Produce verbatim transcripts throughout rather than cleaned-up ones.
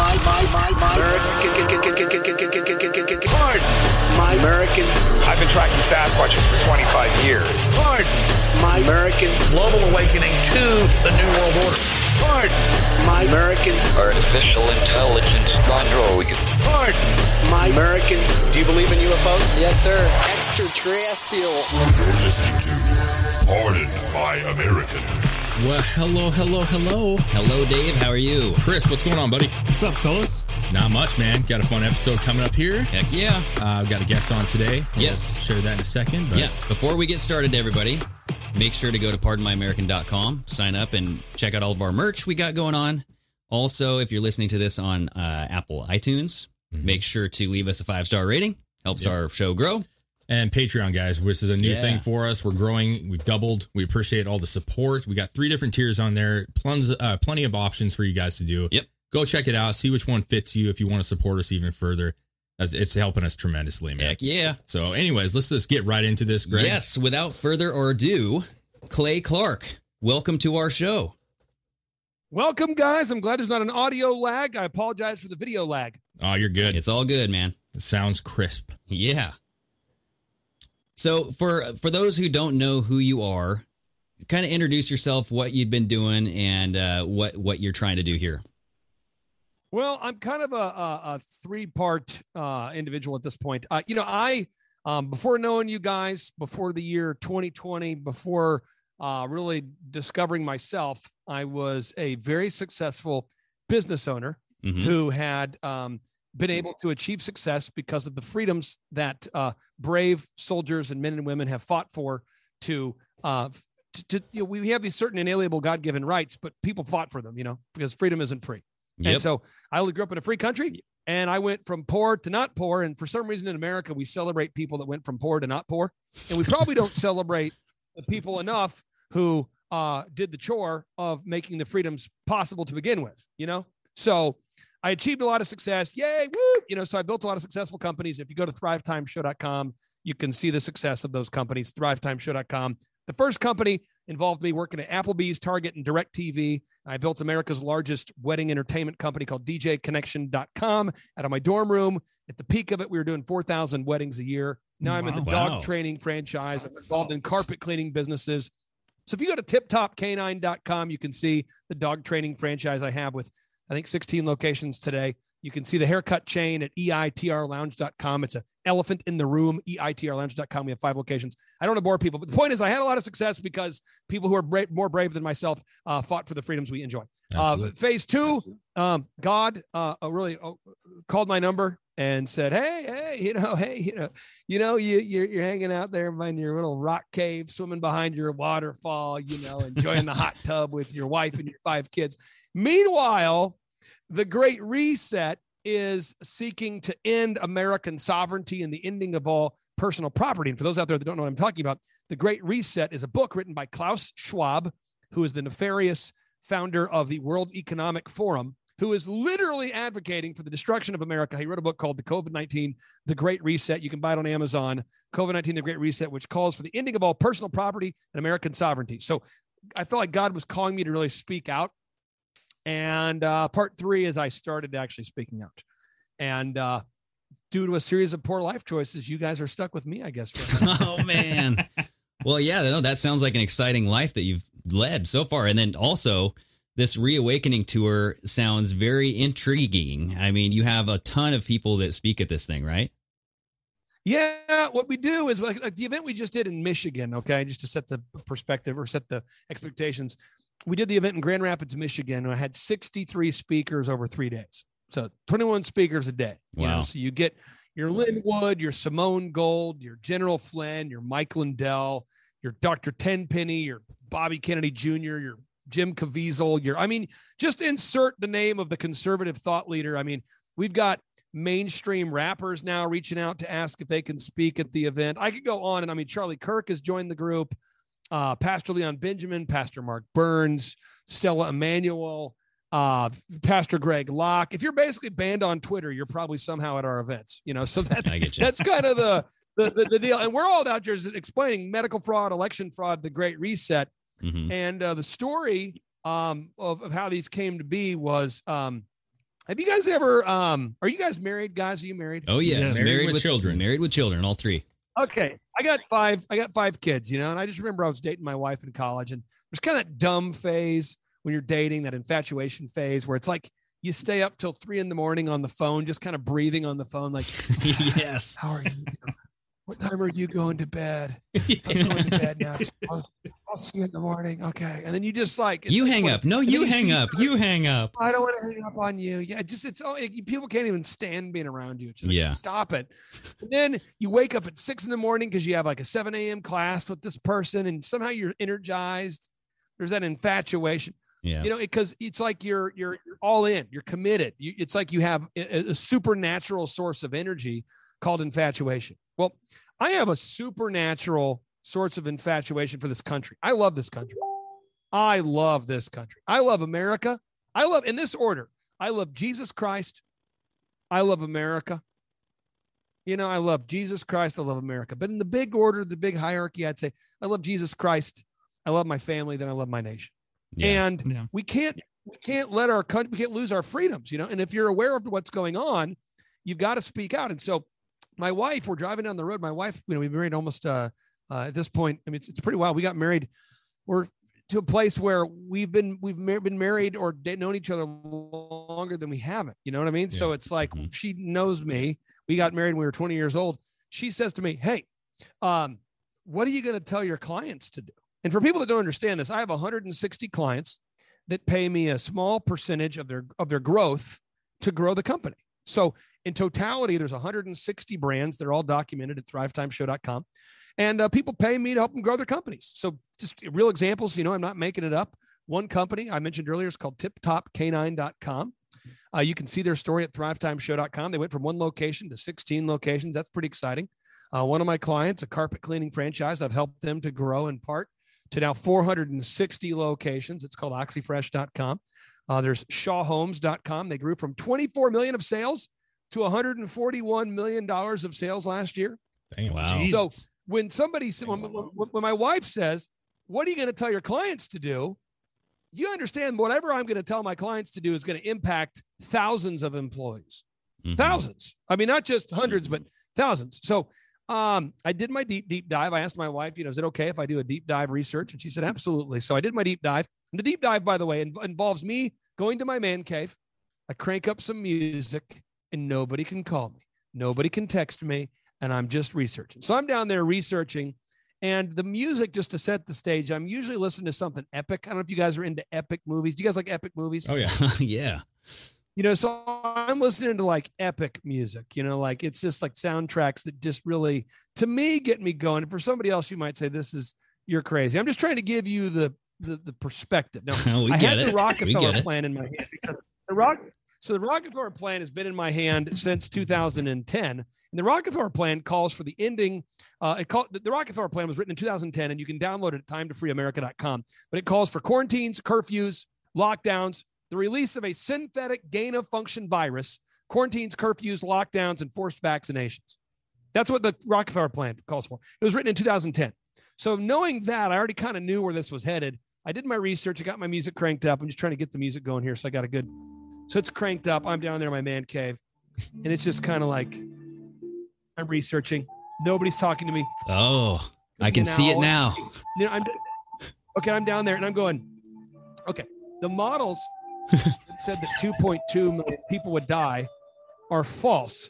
My, my, my, my American. Pardon my American. I've been tracking Sasquatches for twenty-five years. Pardon my American. Global awakening to the New World Order. Pardon my American. Artificial intelligence gone rogue. Pardon my American. Do you believe in U F Os? Yes, sir. Extraterrestrial. You're listening to Pardon My American. Well, hello, hello, hello. Hello, Dave. How are you? Chris, what's going on, buddy? What's up, fellas? Not much, man. Got a fun episode coming up here. Heck yeah. I've uh, got a guest on today. We'll yes. Share that in a second. But... yeah. Before we get started, everybody, make sure to go to pardon my american dot com, sign up, and check out all of our merch we got going on. Also, if you're listening to this on uh, Apple iTunes, mm-hmm. make sure to leave us a five-star rating. Helps yep. our show grow. And Patreon, guys, which is a new yeah. thing for us. We're growing. We've doubled. We appreciate all the support. We got three different tiers on there. Plons, uh, plenty of options for you guys to do. Yep. Go check it out. See which one fits you if you want to support us even further. As it's helping us tremendously, man. Heck yeah. So anyways, let's just get right into this, Greg. Yes, without further ado, Clay Clark, welcome to our show. Welcome, guys. I'm glad there's not an audio lag. I apologize for the video lag. Oh, you're good. It's all good, man. It sounds crisp. Yeah. So for for those who don't know who you are, kind of introduce yourself, what you've been doing, and uh, what, what you're trying to do here. Well, I'm kind of a, a, a three-part uh, individual at this point. Uh, you know, I, um, before knowing you guys, before the year twenty twenty, before uh, really discovering myself, I was a very successful business owner mm-hmm. who had um, been able to achieve success because of the freedoms that uh, brave soldiers and men and women have fought for to, uh, to, to you know, we have these certain inalienable God-given rights, but people fought for them, you know, because freedom isn't free. Yep. And so I grew up in a free country and I went from poor to not poor. And for some reason in America, we celebrate people that went from poor to not poor. And we probably don't celebrate the people enough who uh, did the chore of making the freedoms possible to begin with, you know? So I achieved a lot of success. Yay, woo! You know, so I built a lot of successful companies. If you go to thrive time show dot com, you can see the success of those companies, thrive time show dot com. The first company involved me working at Applebee's, Target, and DirecTV. I built America's largest wedding entertainment company called D J Connection dot com out of my dorm room. At the peak of it, we were doing four thousand weddings a year. Now wow. I'm in the dog wow. training franchise. I'm involved in carpet cleaning businesses. So if you go to tip top canine dot com, you can see the dog training franchise I have with I think sixteen locations today. You can see the haircut chain at E I T R Lounge dot com. It's an elephant in the room, E I T R Lounge dot com. We have five locations. I don't want to bore people, but the point is I had a lot of success because people who are bra- more brave than myself uh, fought for the freedoms we enjoy. Uh, phase two, um, God uh, really uh, called my number and said, hey, hey, you know, hey, you know, you know, you, you're, you're hanging out there in your little rock cave, swimming behind your waterfall, you know, enjoying the hot tub with your wife and your five kids. Meanwhile, the Great Reset is seeking to end American sovereignty and the ending of all personal property. And for those out there that don't know what I'm talking about, The Great Reset is a book written by Klaus Schwab, who is the nefarious founder of the World Economic Forum, who is literally advocating for the destruction of America. He wrote a book called The COVID nineteen, The Great Reset. You can buy it on Amazon, COVID nineteen, The Great Reset, which calls for the ending of all personal property and American sovereignty. So I felt like God was calling me to really speak out. And uh, part three is I started actually speaking out. And uh, due to a series of poor life choices, you guys are stuck with me, I guess. Right? Oh, man. Well, yeah, no, that sounds like an exciting life that you've led so far. And then also this reawakening tour sounds very intriguing. I mean, you have a ton of people that speak at this thing, right? Yeah, what we do is like, like the event we just did in Michigan, okay, just to set the perspective or set the expectations. We did the event in Grand Rapids, Michigan, and I had sixty-three speakers over three days. So twenty-one speakers a day. Wow. You know? So you get your Lynn Wood, your Simone Gold, your General Flynn, your Mike Lindell, your Doctor Tenpenny, your Bobby Kennedy Junior, your Jim Caviezel, your, I mean, just insert the name of the conservative thought leader. I mean, we've got mainstream rappers now reaching out to ask if they can speak at the event. I could go on. And I mean, Charlie Kirk has joined the group, uh, Pastor Leon Benjamin, Pastor Mark Burns, Stella Emanuel, uh, Pastor Greg Locke. If you're basically banned on Twitter, you're probably somehow at our events, you know, so that's, that's kind of the, the, the, the deal. And we're all out here explaining medical fraud, election fraud, the Great Reset. Mm-hmm. And uh, the story um, of, of how these came to be was, um, have you guys ever, um, are you guys married, guys? Are you married? Oh, yes. yes. Married, married with, with children. Married with children, all three. Okay. I got five. I got five kids, you know, and I just remember I was dating my wife in college, and there's kind of that dumb phase when you're dating, that infatuation phase where it's like, you stay up till three in the morning on the phone, just kind of breathing on the phone. Like, yes, how are you? What time are you going to bed? I'm going to bed now. I'll, I'll see you in the morning. Okay. And then you just like, you hang like, up. No, you hang up. You hang up. I don't want to hang up on you. Yeah. Just, it's all, it, people can't even stand being around you. It's just like, yeah. Stop it. And then you wake up at six in the morning, 'cause you have like a seven a.m. class with this person, and somehow you're energized. There's that infatuation, yeah. You know, it, 'cause it's like you're, you're, you're all in, you're committed. You, it's like you have a, a supernatural source of energy called infatuation. Well, I have a supernatural source of infatuation for this country. I love this country. I love this country. I love America. I love, in this order, I love Jesus Christ. I love America. You know, I love Jesus Christ. I love America. But in the big order, the big hierarchy, I'd say I love Jesus Christ. I love my family. Then I love my nation. Yeah. And yeah. we can't, we can't let our country, we can't lose our freedoms, you know? And if you're aware of what's going on, you've got to speak out. And so my wife, we're driving down the road. My wife, you know, we've married almost uh, uh, at this point. I mean, it's, it's pretty wild. We got married. We're to a place where we've been, we've mar- been married or known each other longer than we haven't. You know what I mean? Yeah. So it's like, mm-hmm. She knows me. We got married when we were twenty years old. She says to me, hey, um, what are you going to tell your clients to do? And for people that don't understand this, I have one hundred sixty clients that pay me a small percentage of their, of their growth to grow the company. So in totality, there's one hundred sixty brands. They're all documented at thrive time show dot com. And uh, people pay me to help them grow their companies. So just real examples, you know, I'm not making it up. One company I mentioned earlier is called tip top canine dot com. Uh, you can see their story at thrive time show dot com. They went from one location to sixteen locations. That's pretty exciting. Uh, one of my clients, a carpet cleaning franchise, I've helped them to grow in part to now four hundred sixty locations. It's called oxy fresh dot com. Uh, there's shaw homes dot com. They grew from twenty-four million dollars of sales to one hundred forty-one million dollars of sales last year. Dang, wow. Jesus. So when somebody, when, when my wife says, what are you going to tell your clients to do? You understand whatever I'm going to tell my clients to do is going to impact thousands of employees. Mm-hmm. Thousands. I mean, not just hundreds, mm-hmm. but thousands. So um, I did my deep, deep dive. I asked my wife, you know, is it okay if I do a deep dive research? And she said, absolutely. So I did my deep dive. And the deep dive, by the way, inv- involves me going to my man cave. I crank up some music, and nobody can call me. Nobody can text me, and I'm just researching. So I'm down there researching, and the music, just to set the stage, I'm usually listening to something epic. I don't know if you guys are into epic movies. Do you guys like epic movies? Oh, yeah. Yeah. You know, so I'm listening to like epic music, you know, like it's just like soundtracks that just really, to me, get me going. And for somebody else, you might say, this is, you're crazy. I'm just trying to give you the The, the perspective. Now, I had it. the Rockefeller plan in my hand because the Rock. So the Rockefeller plan has been in my hand since two thousand ten, and the Rockefeller plan calls for the ending. Uh, it called the Rockefeller plan was written in two thousand ten, and you can download it at time to free america dot com. But it calls for quarantines, curfews, lockdowns, the release of a synthetic gain-of-function virus, quarantines, curfews, lockdowns, and forced vaccinations. That's what the Rockefeller plan calls for. It was written in two thousand ten. So knowing that, I already kind of knew where this was headed. I did my research. I got my music cranked up. I'm just trying to get the music going here. So I got a good, so it's cranked up. I'm down there in my man cave, and it's just kind of like I'm researching. Nobody's talking to me. Oh, I can see it now. You know, I'm, okay, I'm down there, and I'm going, okay, the models that said that two point two million people would die are false.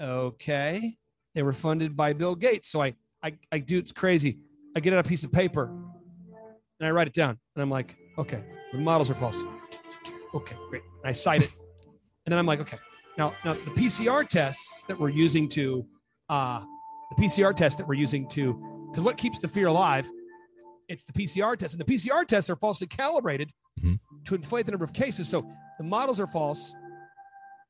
Okay. They were funded by Bill Gates. So I, I, I do, it's crazy. I get out a piece of paper. And I write it down, and I'm like, okay, the models are false. Okay, great. And I cite it. And then I'm like, okay, now, now the P C R tests that we're using to, uh, the P C R tests that we're using to, because what keeps the fear alive it's the P C R tests. And the P C R tests are falsely calibrated mm-hmm. to inflate the number of cases. So the models are false.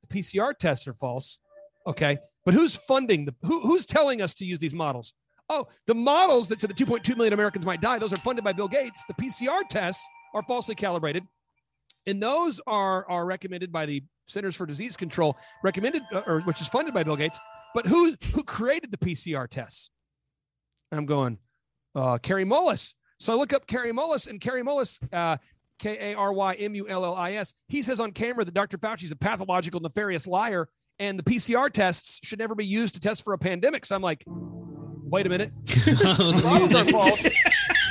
The P C R tests are false. Okay. But who's funding the, who, who's telling us to use these models? Oh, the models that said that two point two million Americans might die, those are funded by Bill Gates. The P C R tests are falsely calibrated. And those are, are recommended by the Centers for Disease Control, recommended, or which is funded by Bill Gates. But who who created the P C R tests? And I'm going, uh, Kary Mullis. So I look up Kary Mullis, and Kary Mullis, uh, K A R Y M U L L I S, he says on camera that Doctor Fauci is a pathological, nefarious liar, and the P C R tests should never be used to test for a pandemic. So I'm like, wait a minute. The models are false,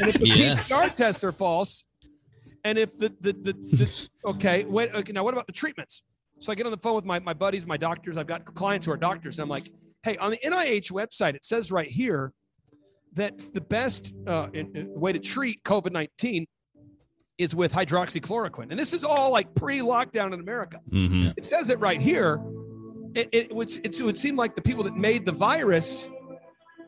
and if the yeah. P C R tests are false, and if the, the, the, the okay, wait, okay, now what about the treatments? So I get on the phone with my, my buddies, my doctors. I've got clients who are doctors. And I'm like, hey, on the N I H website, it says right here that the best uh, in, in way to treat COVID nineteen is with hydroxychloroquine. And this is all like pre-lockdown in America. Mm-hmm. It says it right here. It, it, would, it would seem like the people that made the virus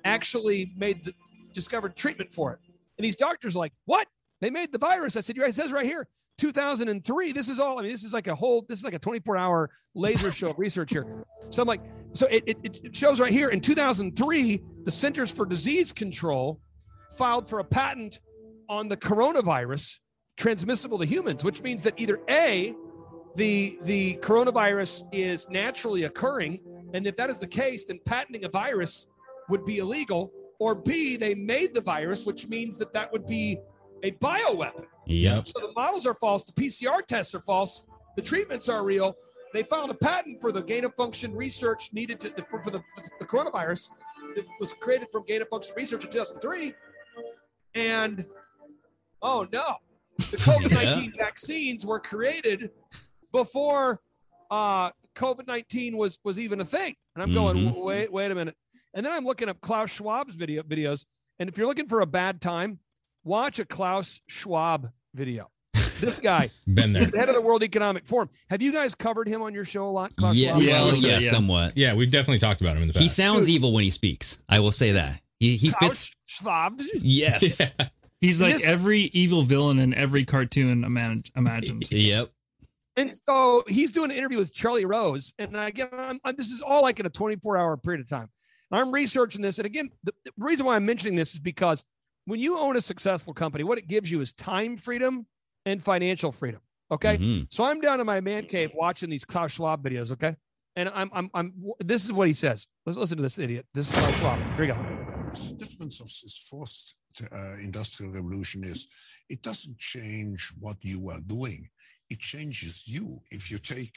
actually made the, discovered treatment for it. And these doctors are like, what? They made the virus. I said, you guys, it says right here, two thousand three. This is all, I mean, this is like a whole, this is like a twenty-four hour laser show of research here. So I'm like, so it, it, it shows right here in two thousand three, the Centers for Disease Control filed for a patent on the coronavirus transmissible to humans, which means that either A, the, the coronavirus is naturally occurring. And if that is the case, then patenting a virus would be illegal, or B, they made the virus, which means that that would be a bioweapon. Yep. So the models are false. The P C R tests are false. The treatments are real. They filed a patent for the gain-of-function research needed to, for, for the, the coronavirus. It was created from gain-of-function research in two thousand three. And, oh, no. The COVID nineteen yeah. vaccines were created before uh, COVID nineteen was, was even a thing. And I'm mm-hmm. going, wait, wait a minute. And then I'm looking up Klaus Schwab's video videos. And if you're looking for a bad time, watch a Klaus Schwab video. This guy Been there. Is the head of the World Economic Forum. Have you guys covered him on your show a lot? Klaus yeah, Schwab? Yeah, yeah, yeah, somewhat. Yeah, we've definitely talked about him in the past. He sounds Dude. evil when he speaks. I will say that. He, he fits. Schwab? Yes. Yeah. He's like this, every evil villain in every cartoon imag- imagined. Yep. And so he's doing an interview with Charlie Rose. And again, I'm, I'm, this is all like in a twenty-four hour period of time. I'm researching this. And again, the, the reason why I'm mentioning this is because when you own a successful company, what it gives you is time freedom and financial freedom. Okay. Mm-hmm. So I'm down in my man cave watching these Klaus Schwab videos. Okay. And I'm, I'm, I'm, this is what he says. Let's listen to this idiot. This is Klaus Schwab. Here we go. The difference of this forced uh, industrial revolution is it doesn't change what you are doing. It changes you if you take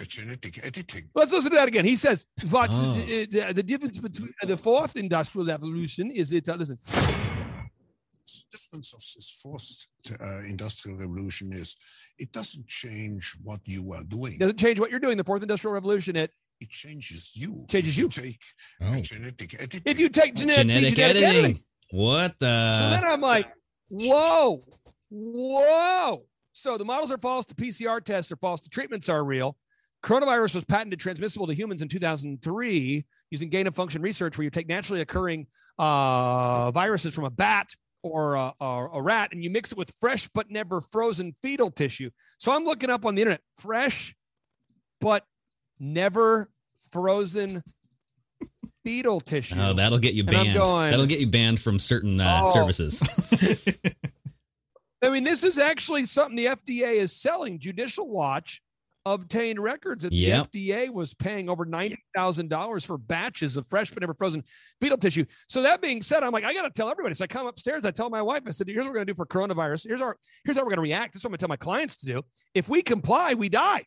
a genetic editing. Let's listen to that again. He says, what's oh. the, the, the difference between the fourth industrial revolution is it, uh, listen. The difference of this forced uh, industrial revolution is it doesn't change what you are doing. It doesn't change what you're doing. The fourth industrial revolution, it it changes you. Changes you. Take oh. genetic editing. If you take genet- genetic, genetic editing. editing. What the? So then I'm like, whoa, whoa. So the models are false. The P C R tests are false. The treatments are real. Coronavirus was patented transmissible to humans in two thousand three using gain-of-function research where you take naturally occurring uh, viruses from a bat or a, a, a rat, and you mix it with fresh but never frozen fetal tissue. So I'm looking up on the internet, fresh but never frozen fetal tissue. Oh, that'll get you banned. Going, that'll get you banned from certain uh, oh. services. I mean, this is actually something the F D A is selling. Judicial Watch obtained records that yep. the F D A was paying over ninety thousand dollars for batches of fresh but never frozen fetal tissue. So that being said, I'm like, I got to tell everybody. So I come upstairs. I tell my wife, I said, here's what we're going to do for coronavirus. Here's our, here's how we're going to react. This is what I'm going to tell my clients to do. If we comply, we die.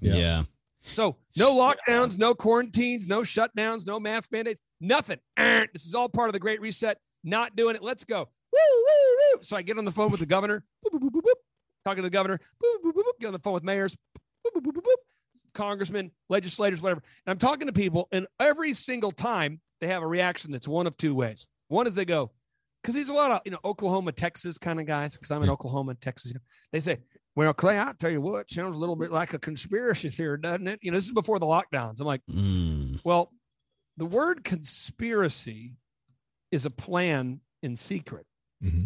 Yeah. yeah. So no lockdowns, no quarantines, no shutdowns, no mask mandates, nothing. This is all part of the Great Reset. Not doing it. Let's go. Woo, woo, woo. So I get on the phone with the governor, boop, boop, boop, boop, talking to the governor, boop, boop, boop, boop, get on the phone with mayors, boop, boop, boop, boop, congressmen, legislators, whatever. And I'm talking to people, and every single time they have a reaction that's one of two ways. One is they go, because these are a lot of, you know, Oklahoma, Texas kind of guys, because I'm in Oklahoma, Texas. You know, they say, well, Clay, I'll tell you what, sounds a little bit like a conspiracy theory, doesn't it? You know, this is before the lockdowns. I'm like, mm. well, the word conspiracy is a plan in secret. Mm-hmm.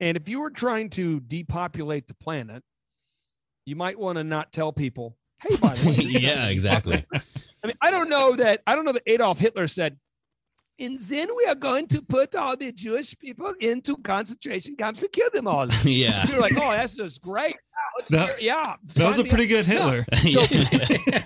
And if you were trying to depopulate the planet, you might want to not tell people, hey, by the way. Yeah, exactly. I mean, I don't know that, I don't know that Adolf Hitler said, and then we are going to put all the Jewish people into concentration camps and kill them all. Yeah. You're like, oh, that's just great. That, yeah. That was a pretty good Hitler. Yeah. So,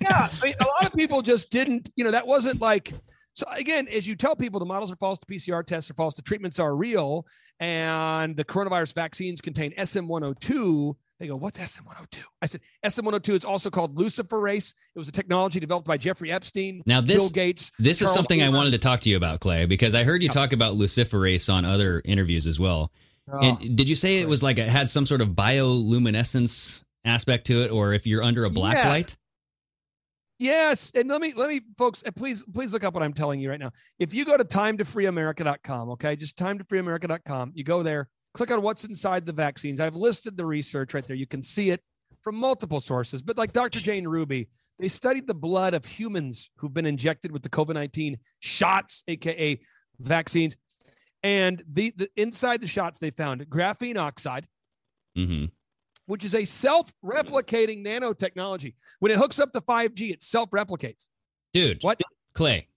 yeah. I mean, a lot of people just didn't, you know, that wasn't like, so again, as you tell people, the models are false, the P C R tests are false, the treatments are real, and the coronavirus vaccines contain S M one oh two. They go, what's S M one oh two? I said, S M one oh two is also called Luciferase. It was a technology developed by Jeffrey Epstein, now this, Bill Gates. This Charles is something Elon. I wanted to talk to you about, Clay, because I heard you yeah. talk about Luciferase on other interviews as well. Oh, and did you say great. It was like it had some sort of bioluminescence aspect to it, or if you're under a black yes. light? Yes. And let me, let me, folks, please, please look up what I'm telling you right now. If you go to time to free america dot com, okay, just time to free america dot com, you go there. Click on what's inside the vaccines. I've listed the research right there. You can see it from multiple sources. But like Doctor Jane Ruby, they studied the blood of humans who've been injected with the COVID nineteen shots, a k a vaccines. And the, the inside the shots, they found graphene oxide, mm-hmm. which is a self-replicating nanotechnology. When it hooks up to five G, it self-replicates. Dude, what? Clay,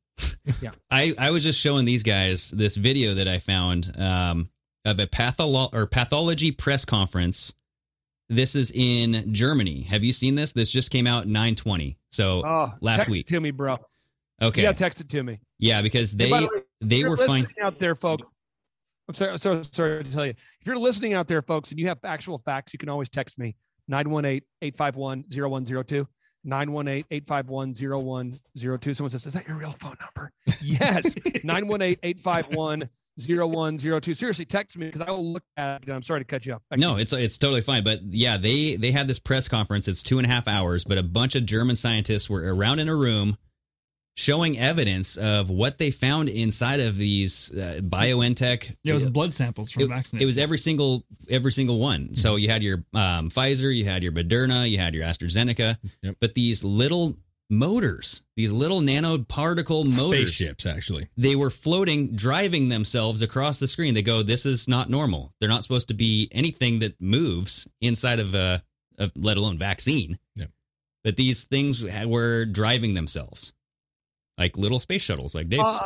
yeah. I, I was just showing these guys this video that I found. Um, of a patholo- or pathology press conference. This is in Germany. Have you seen this? This just came out nine twenty. So oh, last text week. Text it to me, bro. Okay. Yeah, text it to me. Yeah, because they hey, way, they were finding out there, folks. I'm sorry, sorry, sorry to tell you. If you're listening out there, folks, and you have actual facts, you can always text me nine one eight, eight five one, zero one zero two. nine one eight, eight five one, zero one zero two. Someone says, is that your real phone number? Yes. nine one eight, eight five one, zero one zero two. Seriously, text me because I will look at it. I'm sorry to cut you off. No, it's it's totally fine. But yeah, they, they had this press conference. It's two and a half hours, but a bunch of German scientists were around in a room showing evidence of what they found inside of these uh, BioNTech. Yeah, it was blood samples from vaccinated. It was every single every single one. Mm-hmm. So you had your um, Pfizer, you had your Moderna, you had your AstraZeneca, yep. but these little motors, these little nanoparticle Spaceships, motors. Spaceships, actually. They were floating, driving themselves across the screen. They go, this is not normal. They're not supposed to be anything that moves inside of a, a let alone vaccine. Yep. But these things were driving themselves. Like little space shuttles, like Dave. Uh,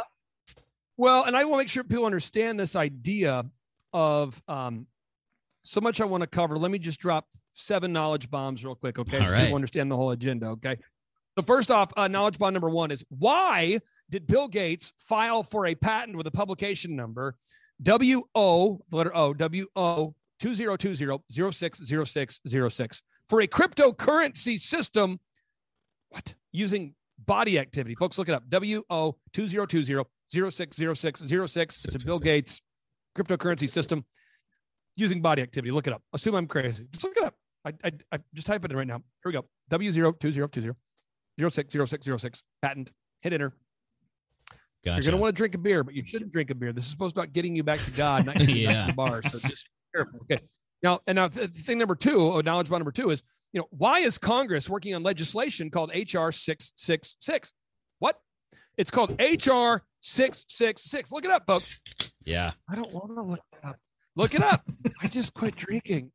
well, and I want to make sure people understand this idea of um, so much I want to cover. Let me just drop seven knowledge bombs real quick, okay? All so right. people understand the whole agenda, okay? So first off, uh, knowledge bomb number one is, why did Bill Gates file for a patent with a publication number W O, the letter O, W O two zero two zero zero six zero six zero six for a cryptocurrency system? What? Using body activity. Folks, look it up. W O two zero two zero zero six zero six zero six. It's a Bill Gates cryptocurrency system using body activity. Look it up. Assume I'm crazy. Just look it up. I I, I just type it in right now. Here we go. W zero two zero two zero zero six zero six zero six. Patent. Hit enter. Gotcha. You're going to want to drink a beer, but you shouldn't drink a beer. This is supposed to be about getting you back to God, not getting yeah. you back to the bar. So just be careful. Okay. Now, and now thing number two, oh, knowledge about number two is, you know, why is Congress working on legislation called H R six six six? What? It's called H R six six six. Look it up, folks. Yeah. I don't want to look it up. Look it up. I just quit drinking.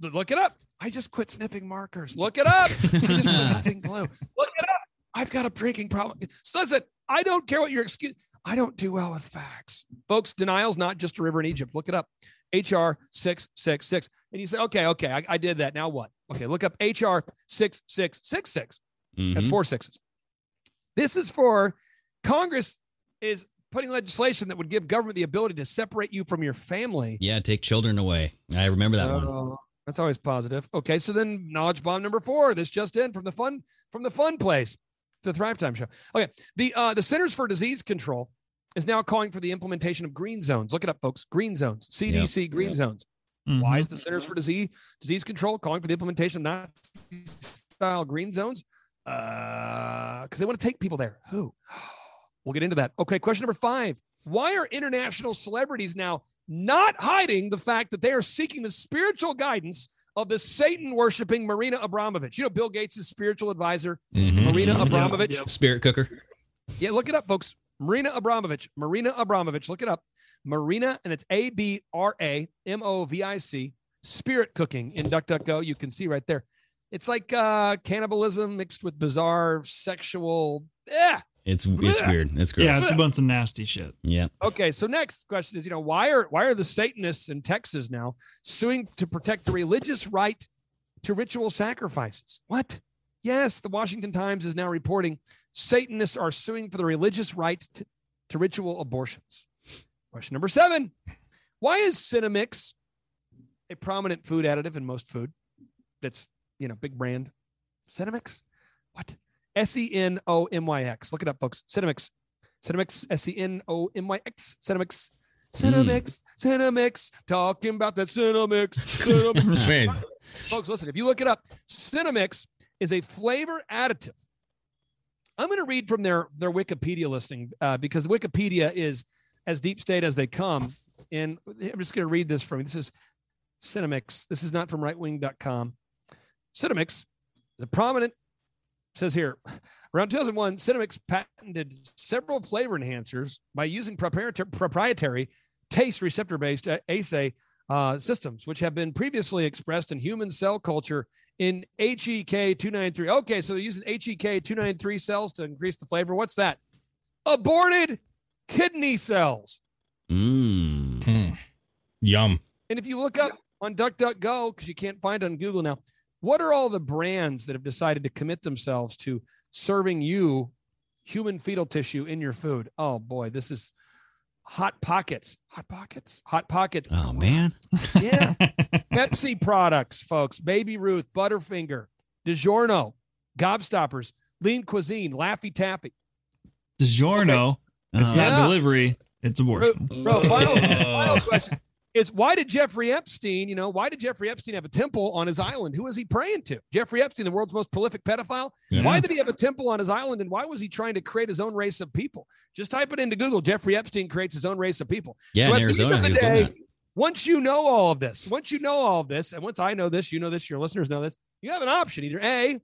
Look it up. I just quit sniffing markers. Look it up. I just quit nothing blue. Look it up. I've got a drinking problem. So listen, I don't care what your excuse. I don't do well with facts. Folks, denial's not just a river in Egypt. Look it up. H R six six six. And you say, okay, okay, I, I did that. Now what? Okay, look up H R six six six six. Mm-hmm. That's four sixes. This is for Congress is putting legislation that would give government the ability to separate you from your family. Yeah, take children away. I remember that uh, one. That's always positive. Okay, so then knowledge bomb number four. This just in from the fun from the fun place, the Thrive Time Show. Okay, the uh, the Centers for Disease Control is now calling for the implementation of green zones. Look it up, folks. Green zones. C D C yep. green yep. zones. Mm-hmm. Why is the Centers for Disease Disease Control calling for the implementation of Nazi-style green zones? Because uh, they want to take people there. Who? We'll get into that. Okay, question number five. Why are international celebrities now not hiding the fact that they are seeking the spiritual guidance of the Satan-worshipping Marina Abramovich? You know, Bill Gates' spiritual advisor, mm-hmm. Marina Abramovich. Yep. Yep. Spirit cooker. Yeah, look it up, folks. Marina Abramovich, Marina Abramovich, look it up. Marina, and it's A B R A M O V I C, Spirit Cooking in DuckDuckGo. You can see right there. It's like uh, cannibalism mixed with bizarre sexual. Eh. It's it's Ugh. weird. It's gross. Yeah, it's a bunch of nasty shit. Yeah. Okay, so next question is, you know, why are why are the Satanists in Texas now suing to protect the religious right to ritual sacrifices? What? Yes, the Washington Times is now reporting Satanists are suing for the religious right to, to ritual abortions. Question number seven. Why is Senomyx a prominent food additive in most food that's, you know, big brand? Senomyx? What? S E N O M Y X. Look it up, folks. Senomyx. Senomyx. S E N O M Y X. Senomyx. Senomyx. Senomyx. Talking about that Senomyx. Senomyx. Folks, listen. If you look it up, Senomyx is a flavor additive. I'm going to read from their, their Wikipedia listing uh, because Wikipedia is as deep state as they come. And I'm just going to read this from you. This is Senomyx. This is not from rightwing dot com. Senomyx is a prominent says here, around two thousand one, Senomyx patented several flavor enhancers by using proprietary taste receptor-based assay uh, systems, which have been previously expressed in human cell culture in H E K two ninety-three. Okay, so they're using H E K two ninety-three cells to increase the flavor. What's that? Aborted kidney cells. Mmm. Mm. Yum. And if you look up on DuckDuckGo, because you can't find it on Google now, what are all the brands that have decided to commit themselves to serving you human fetal tissue in your food? Oh, boy, this is Hot Pockets. Hot Pockets? Hot Pockets. Oh, man. Yeah. Pepsi products, folks. Baby Ruth, Butterfinger, DiGiorno, Gobstoppers, Lean Cuisine, Laffy Taffy. DiGiorno? Okay. It's uh, not yeah. delivery. It's abortion. Bro, bro final, final question. Is why did Jeffrey Epstein, you know, why did Jeffrey Epstein have a temple on his island? Who is he praying to? Jeffrey Epstein, the world's most prolific pedophile. Yeah. Why did he have a temple on his island? And why was he trying to create his own race of people? Just type it into Google. Jeffrey Epstein creates his own race of people. Yeah, so at Arizona, the end of the day, once you know all of this, once you know all of this, and once I know this, you know this, your listeners know this, you have an option. Either A,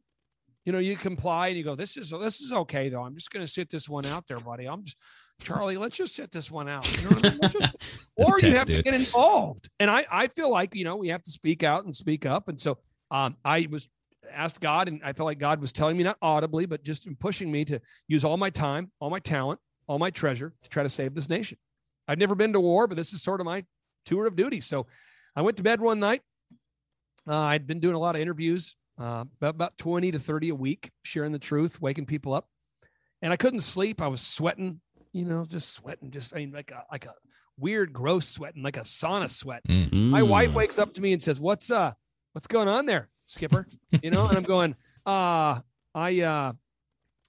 you know, you comply and you go, this is, this is okay, though. I'm just going to sit this one out there, buddy. I'm just... Charlie, let's just sit this one out. You know what I mean? just, or text, you have dude. to get involved. And I, I feel like, you know, we have to speak out and speak up. And so um, I was asked God, and I felt like God was telling me, not audibly, but just pushing me to use all my time, all my talent, all my treasure to try to save this nation. I've never been to war, but this is sort of my tour of duty. So I went to bed one night. Uh, I'd been doing a lot of interviews, uh, about twenty to thirty a week, sharing the truth, waking people up. And I couldn't sleep. I was sweating. You know, just sweating, just I mean, like a like a weird, gross sweating, like a sauna sweat. Mm-hmm. My wife wakes up to me and says, "What's uh, what's going on there, Skipper?" You know, and I'm going, "Uh, I uh,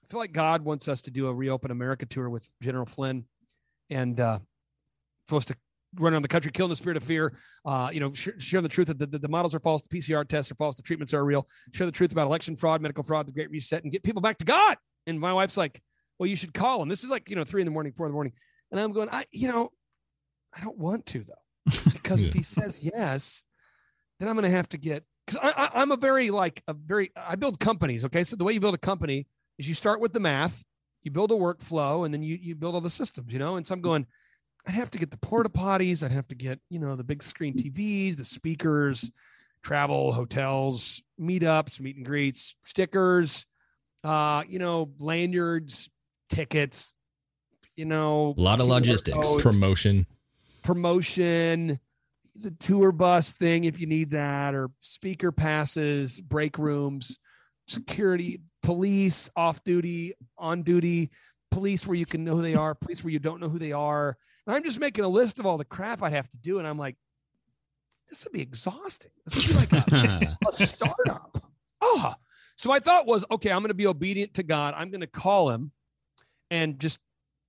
feel like God wants us to do a Reopen America tour with General Flynn, and uh, supposed to run around the country, killing the spirit of fear. Uh, you know, sh- share the truth that the, the, the models are false, the P C R tests are false, the treatments are real. Share the truth about election fraud, medical fraud, the Great Reset, and get people back to God." And my wife's like, "Well, you should call him." This is like, you know, three in the morning, four in the morning. And I'm going, I, you know, I don't want to, though, because yeah. if he says yes, then I'm going to have to get, because I, I, I'm a very like a very, I build companies. Okay. So the way you build a company is you start with the math, you build a workflow, and then you, you build all the systems, you know? And so I'm going, I'd have to get the porta potties. I'd have to get, you know, the big screen T Vs, the speakers, travel, hotels, meetups, meet and greets, stickers, uh, you know, lanyards, tickets, you know, a lot of logistics, codes, promotion, promotion, the tour bus thing, if you need that, or speaker passes, break rooms, security, police, off duty, on duty, police where you can know who they are, police where you don't know who they are. And I'm just making a list of all the crap I'd have to do. And I'm like, this would be exhausting. This would be like a, a startup. Oh, so my thought was, okay, I'm going to be obedient to God. I'm going to call him and just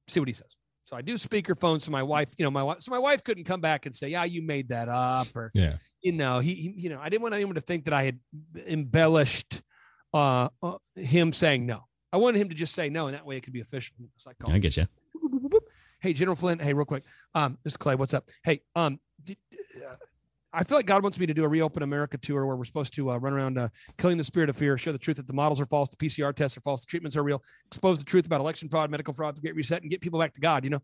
see what he says. So I do speakerphone. So my wife, you know, my wife, so my wife couldn't come back and say, yeah, you made that up. Or, yeah. you know, he, he, you know, I didn't want anyone to think that I had embellished uh, uh, him saying no. I wanted him to just say no. And that way it could be official. So I, call I get you. Hey, General Flynn. Hey, real quick. Um, this is Clay. What's up? Hey, um, did, uh, I feel like God wants me to do a Reopen America tour where we're supposed to uh, run around uh, killing the spirit of fear, show the truth that the models are false, the P C R tests are false, the treatments are real, expose the truth about election fraud, medical fraud, the Great Reset, and get people back to God, you know?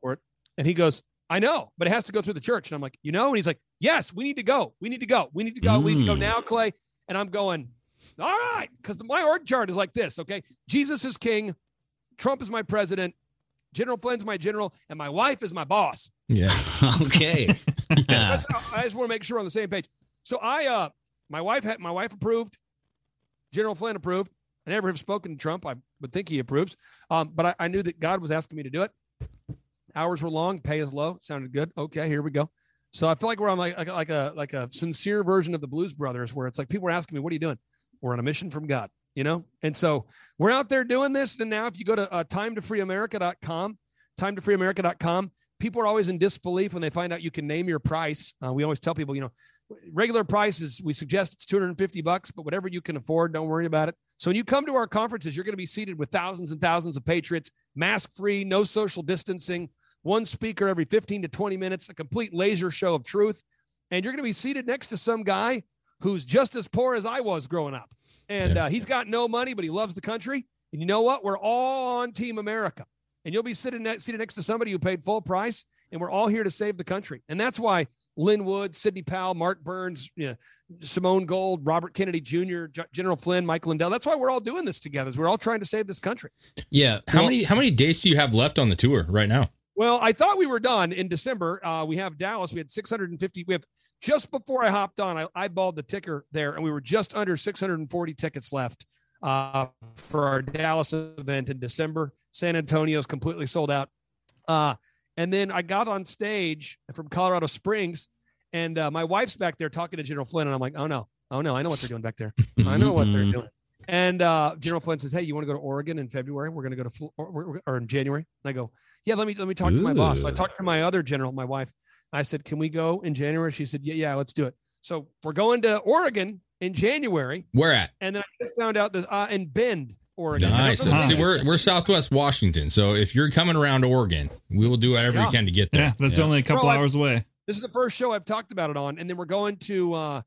For it. And he goes, I know, but it has to go through the church. And I'm like, you know? And he's like, yes, we need to go. We need to go. We need to go. Mm. We need to go now, Clay. And I'm going, all right, because my org chart is like this, okay? Jesus is king. Trump is my president. General Flynn's my general, and my wife is my boss. Yeah. Okay. Yeah. I just want to make sure we're on the same page. So I, uh, my wife had my wife approved, General Flynn approved. I never have spoken to Trump. I would think he approves, um, but I, I knew that God was asking me to do it. Hours were long, pay is low. Sounded good. Okay, here we go. So I feel like we're on like like, like a like a sincere version of the Blues Brothers, where it's like people are asking me, "What are you doing?" We're on a mission from God. You know? And so we're out there doing this. And now if you go to uh, time to free america dot com, time to free america dot com, people are always in disbelief when they find out you can name your price. Uh, we always tell people, you know, regular price is, we suggest it's two hundred fifty bucks, but whatever you can afford, don't worry about it. So when you come to our conferences, you're going to be seated with thousands and thousands of patriots, mask-free, no social distancing, one speaker every fifteen to twenty minutes, a complete laser show of truth. And you're going to be seated next to some guy who's just as poor as I was growing up. And uh, he's got no money, but he loves the country. And you know what? We're all on Team America. And you'll be sitting ne- seated next to somebody who paid full price, and we're all here to save the country. And that's why Lynn Wood, Sidney Powell, Mark Burns, you know, Simone Gold, Robert Kennedy Junior, G- General Flynn, Mike Lindell. That's why we're all doing this together. Is we're all trying to save this country. Yeah. How well, many How many days do you have left on the tour right now? Well, I thought we were done in December. Uh, we have Dallas. We had six hundred fifty. We have just before I hopped on, I eyeballed the ticker there, and we were just under six hundred forty tickets left uh, for our Dallas event in December. San Antonio's completely sold out. Uh, and then I got on stage from Colorado Springs, and uh, my wife's back there talking to General Flynn, and I'm like, oh, no. Oh, no. I know what they're doing back there. I know what they're doing. And uh, General Flynn says, "Hey, you want to go to Oregon in February? We're going to go to or, or in January." And I go, "Yeah, let me let me talk Ooh. to my boss." So I talked to my other general, my wife. I said, "Can we go in January?" She said, "Yeah, yeah, let's do it." So we're going to Oregon in January. Where at? And then I just found out this uh, in Bend, Oregon. Nice. Huh. See, we're we're Southwest Washington, so if you're coming around to Oregon, we will do whatever yeah. we can to get there. Yeah, that's yeah. only a couple Bro, hours away. This is the first show I've talked about it on, and then we're going to. Uh,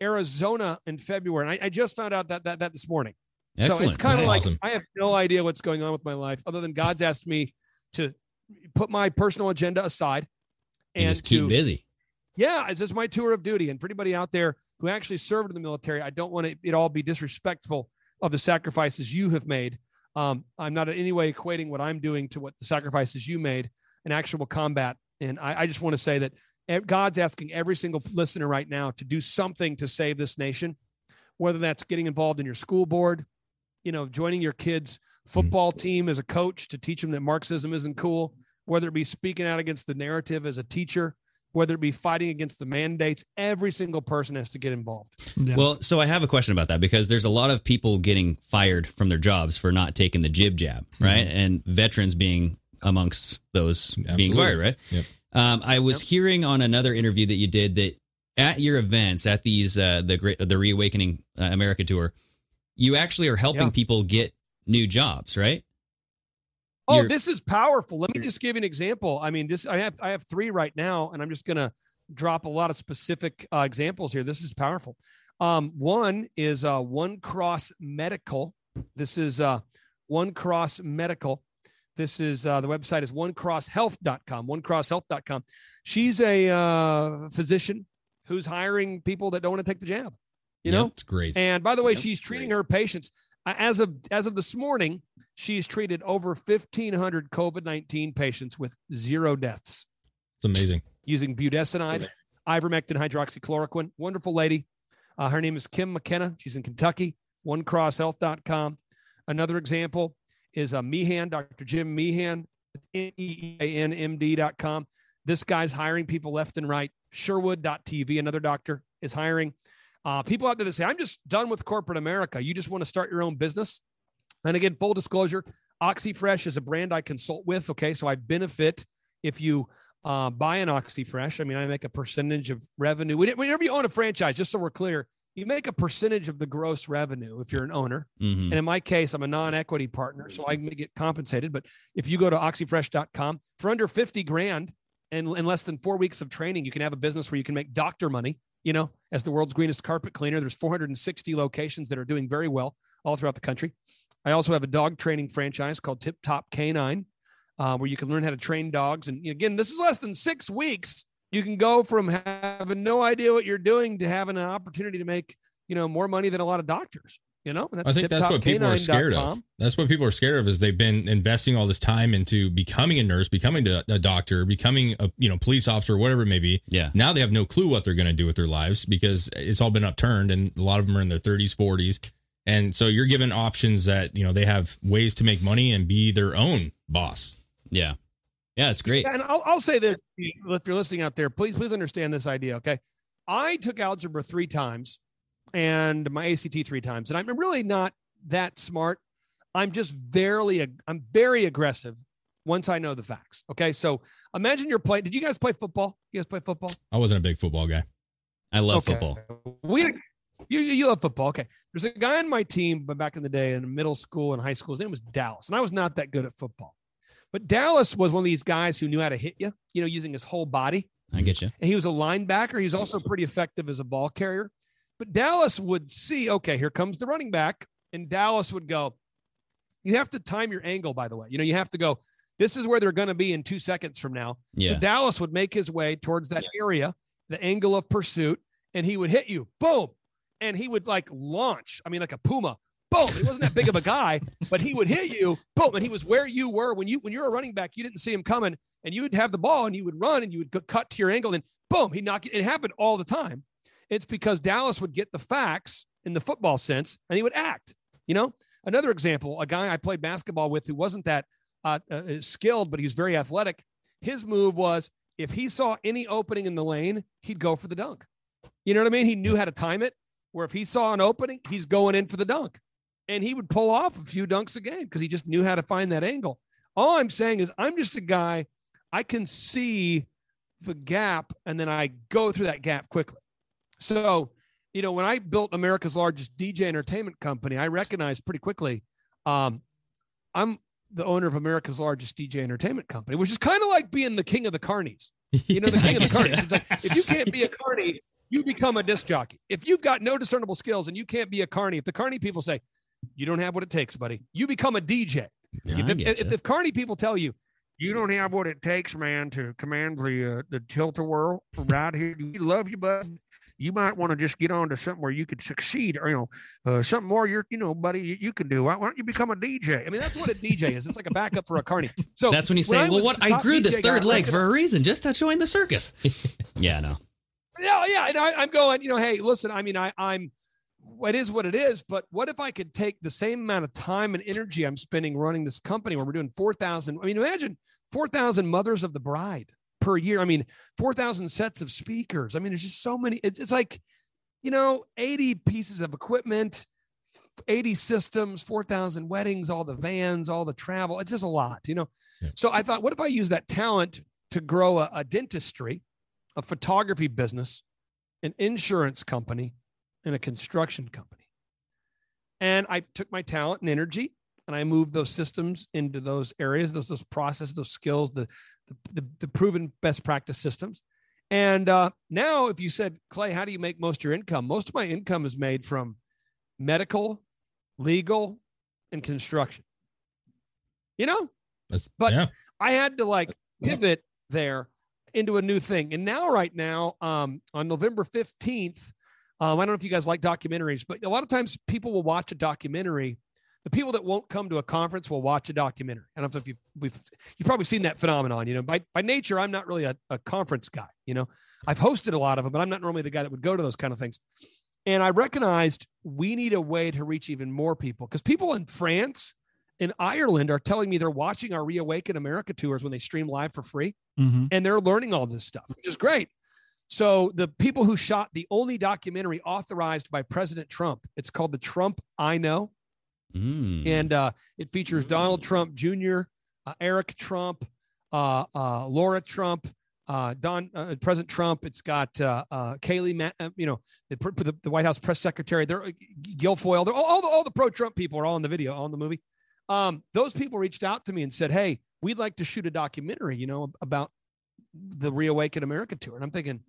Arizona in February. And I, I just found out that, that, that this morning. Excellent. So it's kind of like, awesome. I have no idea what's going on with my life other than God's asked me to put my personal agenda aside and, and just keep to, busy. Yeah. It's just my tour of duty, and for anybody out there who actually served in the military, I don't want it, it all be disrespectful of the sacrifices you have made. Um, I'm not in any way equating what I'm doing to what the sacrifices you made in actual combat. And I, I just want to say that God's asking every single listener right now to do something to save this nation, whether that's getting involved in your school board, you know, joining your kids' football team as a coach to teach them that Marxism isn't cool, whether it be speaking out against the narrative as a teacher, whether it be fighting against the mandates. Every single person has to get involved. Yeah. Well, so I have a question about that, because there's a lot of people getting fired from their jobs for not taking the jib jab, right? Mm-hmm. And veterans being amongst those Absolutely. being fired, right? Yep. Um, I was yep. hearing on another interview that you did that at your events, at these uh, the great the Reawakening uh, America tour, you actually are helping yeah. people get new jobs, right? Oh, you're, this is powerful. Let me just give you an example. I mean, just I have I have three right now, and I'm just gonna drop a lot of specific uh, examples here. This is powerful. Um, one is uh, One Cross Medical. This is uh, One Cross Medical. This is, uh, the website is one cross health dot com, one cross health dot com. She's a uh, physician who's hiring people that don't want to take the jab, you yeah, know? It's great. And by the way, yeah, she's treating great. her patients. As of as of this morning, she's treated over fifteen hundred COVID nineteen patients with zero deaths. It's amazing. Using budesonide, ivermectin, hydroxychloroquine. Wonderful lady. Uh, her name is Kim McKenna. She's in Kentucky, one cross health dot com. Another example is uh, Meehan, Doctor Jim Meehan, N E A N M D dot com. This guy's hiring people left and right. Sherwood dot T V, another doctor, is hiring. Uh, people out there that say, I'm just done with corporate America. You just want to start your own business. And again, full disclosure, OxyFresh is a brand I consult with, okay? So I benefit if you uh, buy an OxyFresh. I mean, I make a percentage of revenue. Whenever you own a franchise, just so we're clear, you make a percentage of the gross revenue if you're an owner. Mm-hmm. And in my case, I'm a non-equity partner, so I get compensated. But if you go to oxyfresh dot com for under fifty grand And in less than four weeks of training, you can have a business where you can make doctor money, you know, as the world's greenest carpet cleaner. There's four hundred sixty locations that are doing very well all throughout the country. I also have a dog training franchise called Tip Top Canine, uh, where you can learn how to train dogs. And again, this is less than six weeks. You can go from having no idea what you're doing to having an opportunity to make, you know, more money than a lot of doctors. You know, I think that's what people are scared of. That's what people are scared of, is they've been investing all this time into becoming a nurse, becoming a doctor, becoming a, you know, police officer, whatever it may be. Yeah. Now they have no clue what they're going to do with their lives because it's all been upturned, and a lot of them are in their thirties, forties. And so you're given options that, you know, they have ways to make money and be their own boss. Yeah. Yeah, it's great. And I'll, I'll say this, if you're listening out there, please, please understand this idea. Okay. I took algebra three times. And my A C T three times. And I'm really not that smart. I'm just very, I'm very aggressive once I know the facts. Okay. So imagine you're playing. Did you guys play football? You guys play football? I wasn't a big football guy. I love okay. football. We, you, you love football. Okay. There's a guy on my team, but back in the day in middle school and high school, his name was Dallas. And I was not that good at football, but Dallas was one of these guys who knew how to hit you, you know, using his whole body. I get you. And he was a linebacker. He was also pretty effective as a ball carrier. But Dallas would see, okay, here comes the running back. And Dallas would go, you have to time your angle, by the way. You know, you have to go, this is where they're going to be in two seconds from now. Yeah. So Dallas would make his way towards that yeah. area, the angle of pursuit, and he would hit you. Boom. And he would like launch. I mean, like a puma. Boom. He wasn't that big of a guy, but he would hit you. Boom. And he was where you were. When you, when you're a running back, you didn't see him coming, and you would have the ball and you would run and you would cut to your angle and boom, he'd knock it. It happened all the time. It's because Dallas would get the facts in the football sense and he would act, you know. Another example, a guy I played basketball with who wasn't that uh, uh, skilled, but he was very athletic. His move was, if he saw any opening in the lane, he'd go for the dunk. You know what I mean? He knew how to time it, where if he saw an opening, he's going in for the dunk. And he would pull off a few dunks a game because he just knew how to find that angle. All I'm saying is I'm just a guy, I can see the gap and then I go through that gap quickly. So, you know, when I built America's largest D J entertainment company, I recognized pretty quickly, um, I'm the owner of America's largest D J entertainment company, which is kind of like being the king of the carnies. You know, the king of the carnies. It's like, if you can't be a carny, you become a disc jockey. If you've got no discernible skills and you can't be a carny, if the carny people say, you don't have what it takes, buddy, you become a D J. Yeah, if, if, if, if carny people tell you, you don't have what it takes, man, to command the uh, the tilt-a-whirl right here, we love you, bud. You might want to just get on to something where you could succeed, or, you know, uh, something more you're, you know, buddy, you, you can do. Why, why don't you become a D J? I mean, that's what a D J is. It's like a backup for a carny. So that's when you say, well, what I grew this third leg for a reason, just to join the circus. yeah, no. Yeah, yeah. And I, I'm going, you know, hey, listen, I mean, I, I'm, it is what it is, but what if I could take the same amount of time and energy I'm spending running this company where we're doing four thousand, I mean, imagine four thousand mothers of the bride per year. I mean, four thousand sets of speakers. I mean, there's just so many. It's, it's like, you know, eighty pieces of equipment, eighty systems, four thousand weddings, all the vans, all the travel. It's just a lot, you know? Yeah. So I thought, what if I use that talent to grow a, a dentistry, a photography business, an insurance company, and a construction company? And I took my talent and energy, and I moved those systems into those areas, those, those processes, those skills, the, the, the proven best practice systems. And uh, now if you said, Clay, how do you make most of your income? Most of my income is made from medical, legal, and construction, you know, That's, but yeah. I had to like pivot there into a new thing. And now right now um, on November fifteenth, um, I don't know if you guys like documentaries, but a lot of times people will watch a documentary. The people that won't come to a conference will watch a documentary. I don't know if you've, we've, you've probably seen that phenomenon. You know, by, by nature, I'm not really a, a conference guy. You know, I've hosted a lot of them, but I'm not normally the guy that would go to those kind of things. And I recognized we need a way to reach even more people, because people in France and Ireland are telling me they're watching our Reawaken America tours when they stream live for free. Mm-hmm. And they're learning all this stuff, which is great. So the people who shot the only documentary authorized by President Trump, it's called The Trump I Know. Mm. And uh, it features Donald Trump Junior, uh, Eric Trump, uh, uh, Laura Trump, uh, Don, uh, President Trump. It's got uh, uh, Kayleigh, Ma- you know, the, the, the White House press secretary. They're Guilfoyle. They're all, all the all the pro-Trump people are all in the video, all in the movie. Um, those people reached out to me and said, "Hey, we'd like to shoot a documentary, you know, about the Reawaken America tour. And I'm thinking,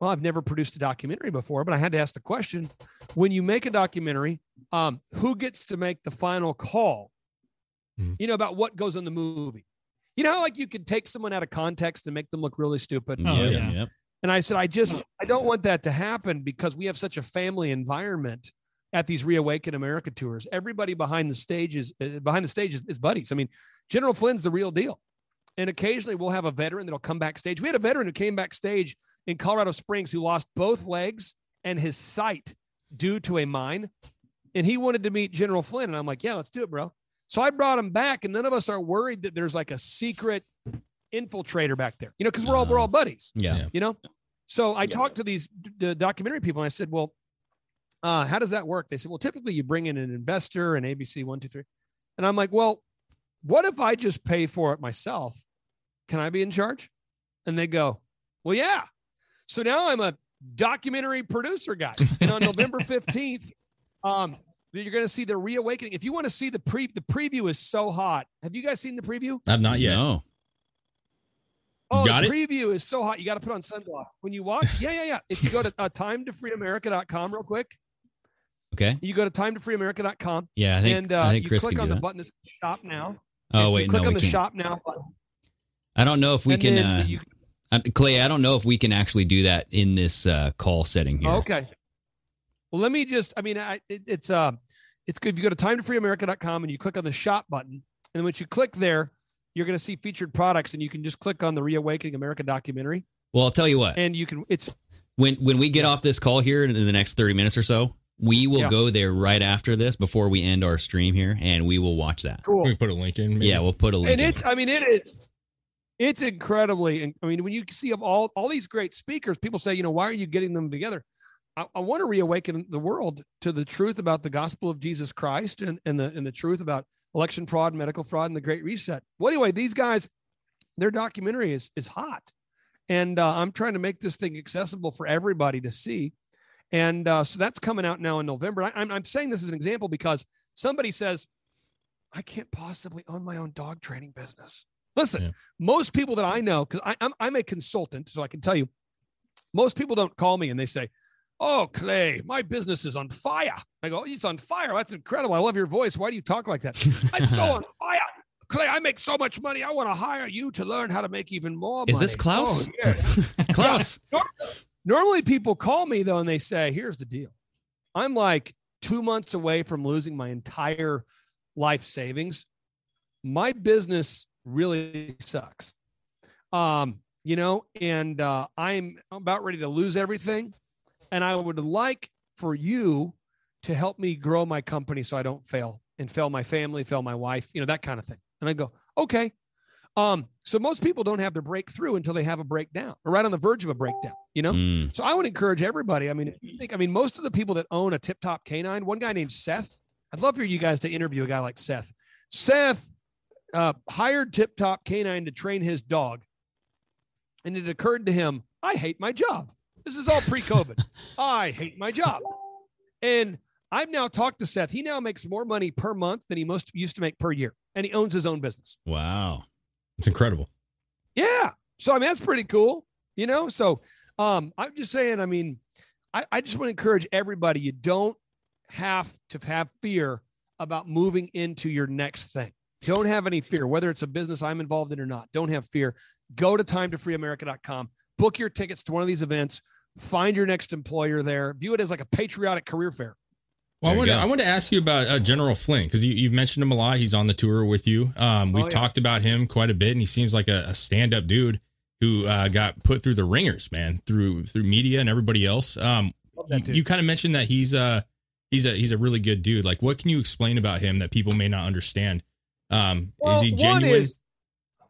well, I've never produced a documentary before, but I had to ask the question, when you make a documentary, um, who gets to make the final call, mm-hmm. you know, about what goes in the movie? You know, like you could take someone out of context and make them look really stupid. Oh, yeah. yeah. yeah. And I said, I just, I don't want that to happen because we have such a family environment at these Reawaken America tours. Everybody behind the stages, uh, behind the stages is buddies. I mean, General Flynn's the real deal. And occasionally we'll have a veteran that'll come backstage. We had a veteran who came backstage in Colorado Springs who lost both legs and his sight due to a mine. And he wanted to meet General Flynn. And I'm like, yeah, let's do it, bro. So I brought him back, and none of us are worried that there's like a secret infiltrator back there, you know, because we're all, we're all buddies, yeah. you know? So I yeah. talked to these d- documentary people, and I said, well, uh, how does that work? They said, well, typically you bring in an investor and A B C one, two, three. And I'm like, well, what if I just pay for it myself? Can I be in charge? And they go, well, yeah. So now I'm a documentary producer guy. And on November fifteenth, um, you're going to see the Reawakening. If you want to see the pre, the preview is so hot. Have you guys seen the preview? I've not yet. No. Oh, got the it? Preview is so hot. You got to put on sunblock when you watch. Yeah, yeah, yeah. If you go to uh, time to free america dot com real quick. Okay. You go to time to free america dot com. Yeah, I think, and uh, I think you Chris click can on do the that. Button that's shop now. Oh, okay, wait, so you click no, on the can't. Shop now button. I don't know if we and can, uh, you, uh, Clay, I don't know if we can actually do that in this uh, call setting here. Okay. Well, let me just, I mean, I, it, it's, uh, it's good. If you go to time to free america dot com and you click on the shop button, and once you click there, you're going to see featured products, and you can just click on the Reawakening America documentary. Well, I'll tell you what. And you can, it's. When, when we get yeah. off this call here in the next thirty minutes or so, we will yeah. go there right after this before we end our stream here, and we will watch that. Cool. We put a link in. Maybe? Yeah, we'll put a link and in. And it's, I mean, it is, it's incredibly, I mean, when you see of all, all these great speakers, people say, you know, why are you getting them together? I, I want to reawaken the world to the truth about the gospel of Jesus Christ and, and the, and the truth about election fraud, medical fraud, and the Great Reset. Well, anyway, these guys, their documentary is, is hot. And uh, I'm trying to make this thing accessible for everybody to see. And uh, so that's coming out now in November. I, I'm, I'm saying this as an example because somebody says, I can't possibly own my own dog training business. Listen, yeah. most people that I know, because I'm, I'm a consultant, so I can tell you, most people don't call me and they say, oh, Clay, my business is on fire. I go, it's on fire. That's incredible. I love your voice. Why do you talk like that? I'm so on fire. Clay, I make so much money. I want to hire you to learn how to make even more money. Is this Klaus? Oh, yeah. Klaus. Yeah. Normally people call me though, and they say, here's the deal. I'm like two months away from losing my entire life savings. My business really sucks. Um, you know, and uh, I'm about ready to lose everything. And I would like for you to help me grow my company so I don't fail and fail my family, fail my wife, you know, that kind of thing. And I go, okay. Um, so most people don't have their breakthrough until they have a breakdown or right on the verge of a breakdown, you know? Mm. So I would encourage everybody. I mean, if you think, I mean, most of the people that own a tip top canine, one guy named Seth, I'd love for you guys to interview a guy like Seth. Seth uh, hired Tip Top Canine to train his dog. And it occurred to him, I hate my job. This is all pre-COVID. I hate my job. And I've now talked to Seth. He now makes more money per month than he most used to make per year. And he owns his own business. Wow. It's incredible. Yeah. So, I mean, that's pretty cool, you know? So, um, I'm just saying, I mean, I, I just want to encourage everybody. You don't have to have fear about moving into your next thing. Don't have any fear, whether it's a business I'm involved in or not. Don't have fear. Go to time to free america dot com. Book your tickets to one of these events. Find your next employer there. View it as like a patriotic career fair. Well, I want, to, I want to ask you about uh, General Flynn, because you, you've mentioned him a lot. He's on the tour with you. Um, we've oh, yeah. talked about him quite a bit, and he seems like a, a stand-up dude who uh, got put through the ringers, man, through through media and everybody else. Um, you, you kind of mentioned that he's uh, he's a he's a really good dude. Like, what can you explain about him that people may not understand? Um, well, is he genuine? One is,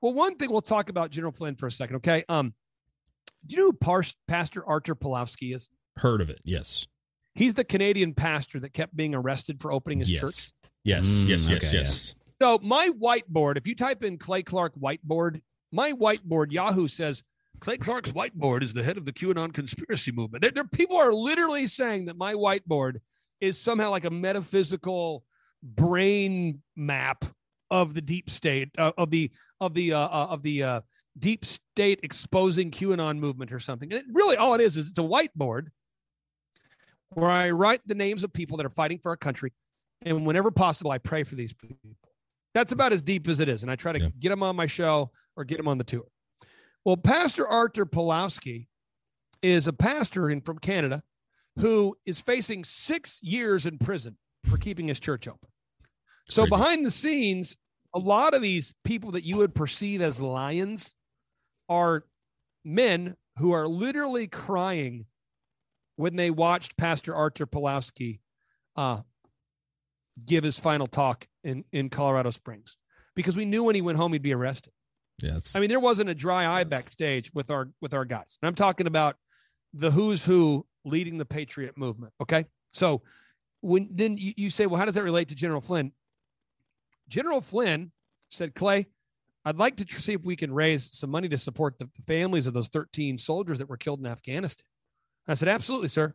well, one thing we'll talk about General Flynn for a second, okay? Um, do you know who Par- Pastor Artur Pawlowski is? Heard of it? Yes. He's the Canadian pastor that kept being arrested for opening his yes. church. Yes, mm, yes, yes, okay, yes. Yeah. So my whiteboard, if you type in Clay Clark whiteboard, my whiteboard, Yahoo says, Clay Clark's whiteboard is the head of the QAnon conspiracy movement. There, there, people are literally saying that my whiteboard is somehow like a metaphysical brain map of the deep state, uh, of the, of the, uh, of the, uh, deep state exposing QAnon movement or something. And it really, all it is, is it's a whiteboard where I write the names of people that are fighting for our country. And whenever possible, I pray for these people. That's about as deep as it is. And I try to yeah. get them on my show or get them on the tour. Well, Pastor Artur Pawlowski is a pastor in from Canada who is facing six years in prison for keeping his church open. So Crazy. Behind the scenes, a lot of these people that you would perceive as lions are men who are literally crying when they watched Pastor Artur Pawlowski uh, give his final talk in, in Colorado Springs, because we knew when he went home, he'd be arrested. Yes. I mean, there wasn't a dry eye backstage with our, with our guys. And I'm talking about the who's who leading the patriot movement. Okay. So when, then you, you say, well, how does that relate to General Flynn? General Flynn said, Clay, I'd like to tr- see if we can raise some money to support the families of those thirteen soldiers that were killed in Afghanistan. I said, absolutely, sir.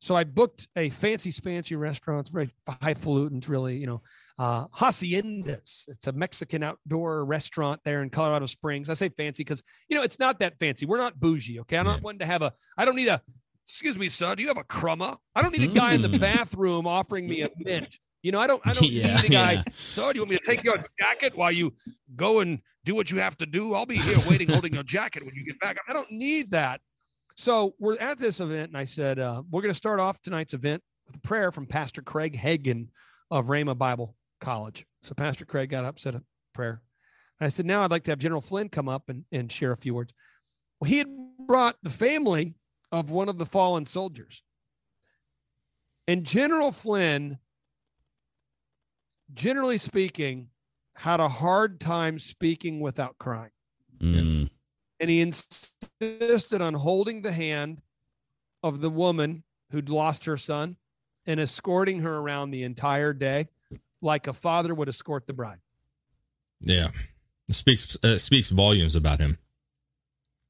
So I booked a fancy, fancy restaurant, very highfalutin, really, you know, uh, Haciendas. It's a Mexican outdoor restaurant there in Colorado Springs. I say fancy because, you know, it's not that fancy. We're not bougie, okay? I'm yeah. not one to have a, I don't need a, excuse me, son, do you have a crumma? I don't need a guy mm. in the bathroom offering me a mint. You know, I don't, I don't yeah, need a guy, yeah. so do you want me to take your jacket while you go and do what you have to do? I'll be here waiting, holding your jacket when you get back. I don't need that. So we're at this event, and I said, uh, we're going to start off tonight's event with a prayer from Pastor Craig Hagan of Rhema Bible College. So Pastor Craig got up, said a prayer. And I said, now I'd like to have General Flynn come up and, and share a few words. Well, he had brought the family of one of the fallen soldiers. And General Flynn, generally speaking, had a hard time speaking without crying. Mm. And he insisted on holding the hand of the woman who'd lost her son and escorting her around the entire day like a father would escort the bride. Yeah. It speaks, uh, speaks volumes about him.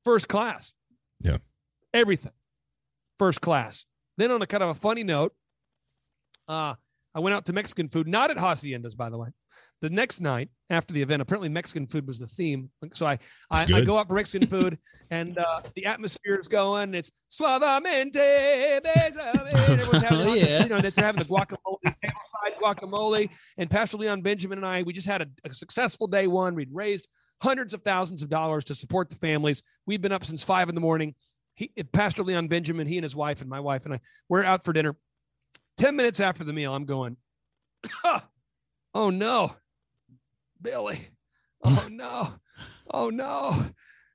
First class. Yeah. Everything. First class. Then on a kind of a funny note, uh, I went out to Mexican food, not at Haciendas, by the way. The next night after the event, apparently Mexican food was the theme. So I, I, I go out for Mexican food, and uh, the atmosphere is going. It's suavemente, besame. Everyone's having, oh, yeah. you know, they're having the guacamole, tableside guacamole. And Pastor Leon Benjamin and I, we just had a, a successful day one. We'd raised hundreds of thousands of dollars to support the families. We've been up since five in the morning. He, Pastor Leon Benjamin, he and his wife and my wife and I, we're out for dinner. Ten minutes after the meal, I'm going, oh, no. Billy. Oh, no. Oh, no.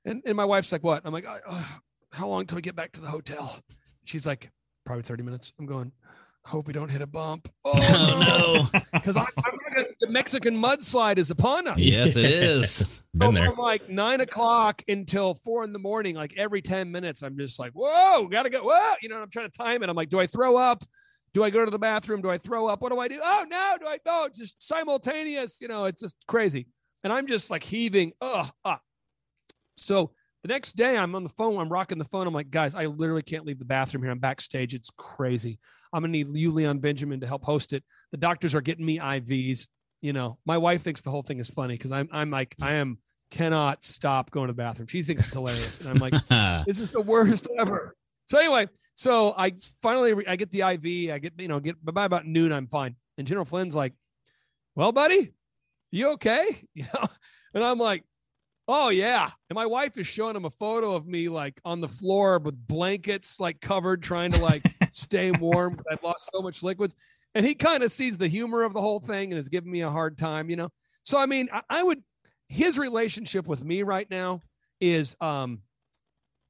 And and my wife's like, what? I'm like, oh, how long till we get back to the hotel? She's like, probably thirty minutes. I'm going, I hope we don't hit a bump. Oh, no. Because no. the Mexican mudslide is upon us. Yes, it is. Been so there. From like nine o'clock until four in the morning, like every ten minutes, I'm just like, whoa, got to go. Whoa. You know, I'm trying to time it. I'm like, do I throw up? Do I go to the bathroom? Do I throw up? What do I do? Oh, no. Do I? Oh, just simultaneous. You know, it's just crazy. And I'm just like heaving. Ugh, up. So the next day I'm on the phone. I'm rocking the phone. I'm like, guys, I literally can't leave the bathroom here. I'm backstage. It's crazy. I'm going to need you, Leon Benjamin, to help host it. The doctors are getting me I Vs. You know, my wife thinks the whole thing is funny because I'm, I'm like, I am cannot stop going to the bathroom. She thinks it's hilarious. And I'm like, this is the worst ever. So anyway, so I finally, re- I get the I V, I get, you know, get by about noon, I'm fine. And General Flynn's like, well, buddy, you okay? You know, and I'm like, oh yeah. And my wife is showing him a photo of me like on the floor with blankets, like covered, trying to like stay warm. I've lost so much liquids. And he kind of sees the humor of the whole thing and is giving me a hard time, you know? So, I mean, I, I would, his relationship with me right now is, um,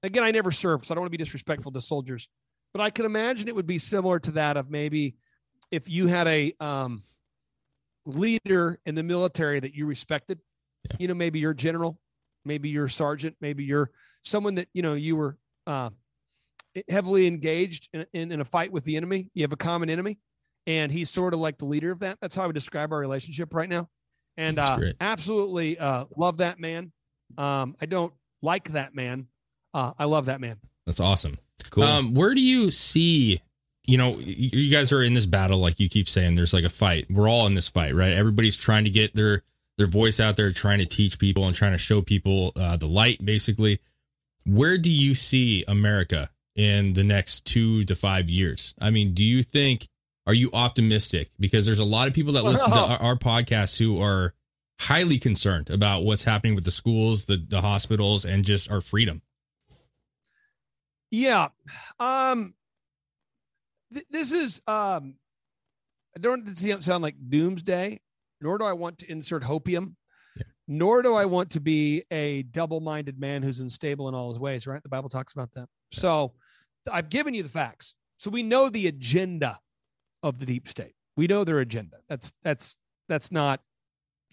again, I never served, so I don't want to be disrespectful to soldiers, but I can imagine it would be similar to that of maybe if you had a um, leader in the military that you respected, yeah. you know, maybe your general, maybe your sergeant, maybe you're someone that, you know, you were uh, heavily engaged in, in, in a fight with the enemy. You have a common enemy, and he's sort of like the leader of that. That's how I would describe our relationship right now. And uh, absolutely uh, love that man. Um, I don't like that man. Uh, I love that man. That's awesome. Cool. Um, where do you see, you know, you guys are in this battle, like you keep saying, there's like a fight. We're all in this fight, right? Everybody's trying to get their their voice out there trying to teach people and trying to show people uh, the light, basically. Where do you see America in the next two to five years? I mean, do you think, are you optimistic? Because there's a lot of people that listen to our, our podcast who are highly concerned about what's happening with the schools, the, the hospitals, and just our freedom. Yeah. Um, th- this is, um, I don't want to sound like doomsday, nor do I want to insert hopium, yeah. nor do I want to be a double-minded man who's unstable in all his ways, right? The Bible talks about that. Yeah. So I've given you the facts. So we know the agenda of the deep state. We know their agenda. That's, that's, that's not,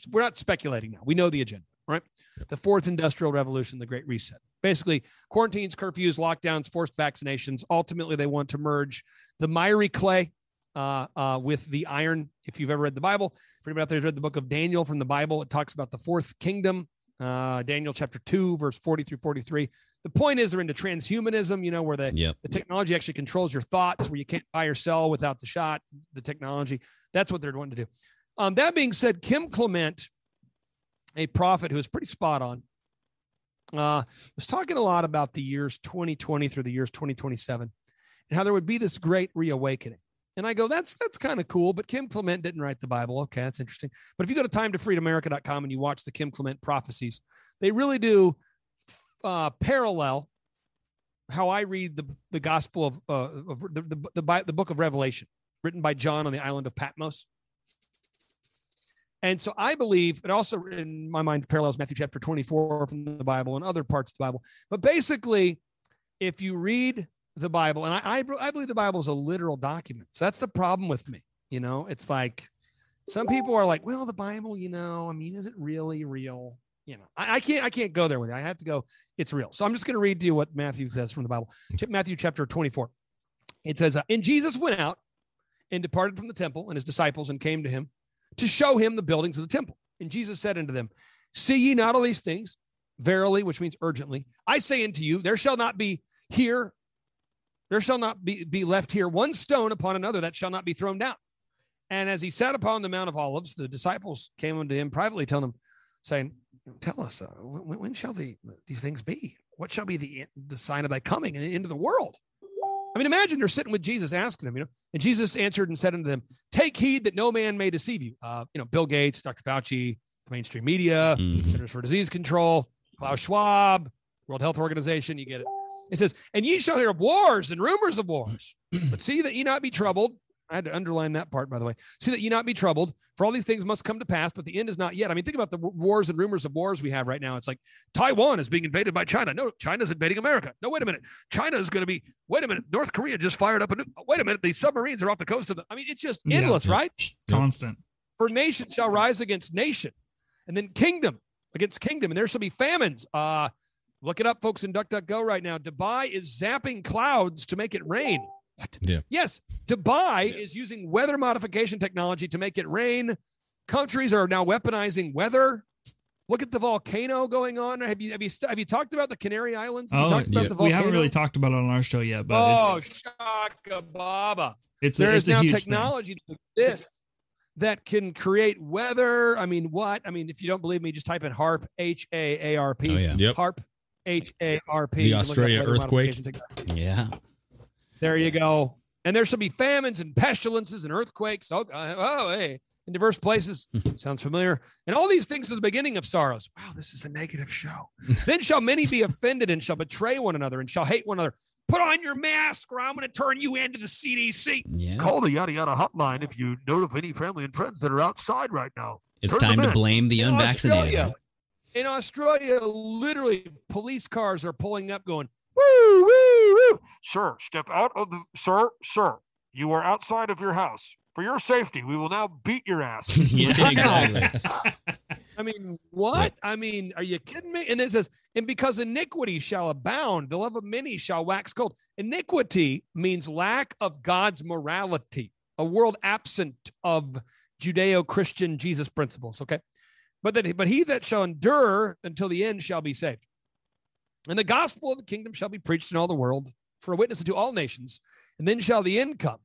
we're not speculating now. We know the agenda, right? Yeah. The fourth industrial revolution, the Great Reset. Basically, quarantines, curfews, lockdowns, forced vaccinations. Ultimately, they want to merge the miry clay Uh, uh, with the iron. If you've ever read the Bible, if anybody out there has read the book of Daniel from the Bible, it talks about the fourth kingdom, uh, Daniel chapter two, verse forty through forty-three. The point is they're into transhumanism, you know, where the, yep. the technology actually controls your thoughts, where you can't buy or sell without the shot, the technology. That's what they're wanting to do. Um, that being said, Kim Clement, a prophet who is pretty spot on, uh, was talking a lot about the years twenty twenty through the years twenty twenty-seven and how there would be this great reawakening. And I go, that's that's kind of cool, but Kim Clement didn't write the Bible. Okay, that's interesting. But if you go to time to freedom america dot com and you watch the Kim Clement prophecies, they really do uh, parallel how I read the, the gospel of, uh, of the, the, the, the book of Revelation, written by John on the island of Patmos. And so I believe, it also, in my mind, parallels Matthew chapter twenty-four from the Bible and other parts of the Bible. But basically, if you read the Bible, and I, I I believe the Bible is a literal document. So that's the problem with me. You know, it's like some people are like, well, the Bible, you know, I mean, is it really real? You know, I, I can't I can't go there with it. I have to go, it's real. So I'm just going to read to you what Matthew says from the Bible. Matthew chapter twenty-four. It says, and Jesus went out and departed from the temple and his disciples and came to him to show him the buildings of the temple. And Jesus said unto them, see ye not all these things? Verily, which means urgently, I say unto you, there shall not be here There shall not be, be left here one stone upon another that shall not be thrown down. And as he sat upon the Mount of Olives, the disciples came unto him privately, telling him, saying, tell us, uh, when, when shall the, these things be? What shall be the, the sign of thy coming and the end of the world? I mean, imagine they're sitting with Jesus asking him, you know, and Jesus answered and said unto them, take heed that no man may deceive you. Uh, you know, Bill Gates, Doctor Fauci, the mainstream media, mm-hmm. Centers for Disease Control, Klaus Schwab, World Health Organization, you get it. It says, and ye shall hear of wars and rumors of wars, but see that ye not be troubled. I had to underline that part, by the way. See that ye not be troubled, for all these things must come to pass, but the end is not yet. I mean, think about the wars and rumors of wars we have right now. It's like Taiwan is being invaded by China. No, China's invading America. No, wait a minute. China is going to be, wait a minute. North Korea just fired up a new, wait a minute. These submarines are off the coast of the, I mean, it's just endless, yeah, right? Constant. For nation shall rise against nation, and then kingdom against kingdom, and there shall be famines. Uh, Look it up, folks, in DuckDuckGo right now. Dubai is zapping clouds to make it rain. What? Yeah. Yes, Dubai yeah. is using weather modification technology to make it rain. Countries are now weaponizing weather. Look at the volcano going on. Have you have you have you talked about the Canary Islands? Oh, have yeah. we haven't really talked about it on our show yet. But oh, it's, shakababa! It's there a, it's is now technology thing. that exists that can create weather. I mean, what? I mean, if you don't believe me, just type in HAARP, H A A R P, HAARP. H A A R P. The Australia earthquake. Yeah. There you go. And there shall be famines and pestilences and earthquakes. Oh, oh hey. In diverse places. Sounds familiar. And all these things are the beginning of sorrows. Wow, this is a negative show. Then shall many be offended and shall betray one another and shall hate one another. Put on your mask or I'm going to turn you into the C D C. Yeah. Call the yada yada hotline if you know of any family and friends that are outside right now. It's turn time to blame the unvaccinated. Australia. In Australia, literally, police cars are pulling up going, woo, woo, woo. Sir, step out of the, sir, sir, you are outside of your house. For your safety, we will now beat your ass. Yeah, exactly. I mean, what? Right. I mean, are you kidding me? And it says, and because iniquity shall abound, the love of many shall wax cold. Iniquity means lack of God's morality, a world absent of Judeo-Christian Jesus principles, okay? But that, but he that shall endure until the end shall be saved. And the gospel of the kingdom shall be preached in all the world for a witness unto all nations, and then shall the end come.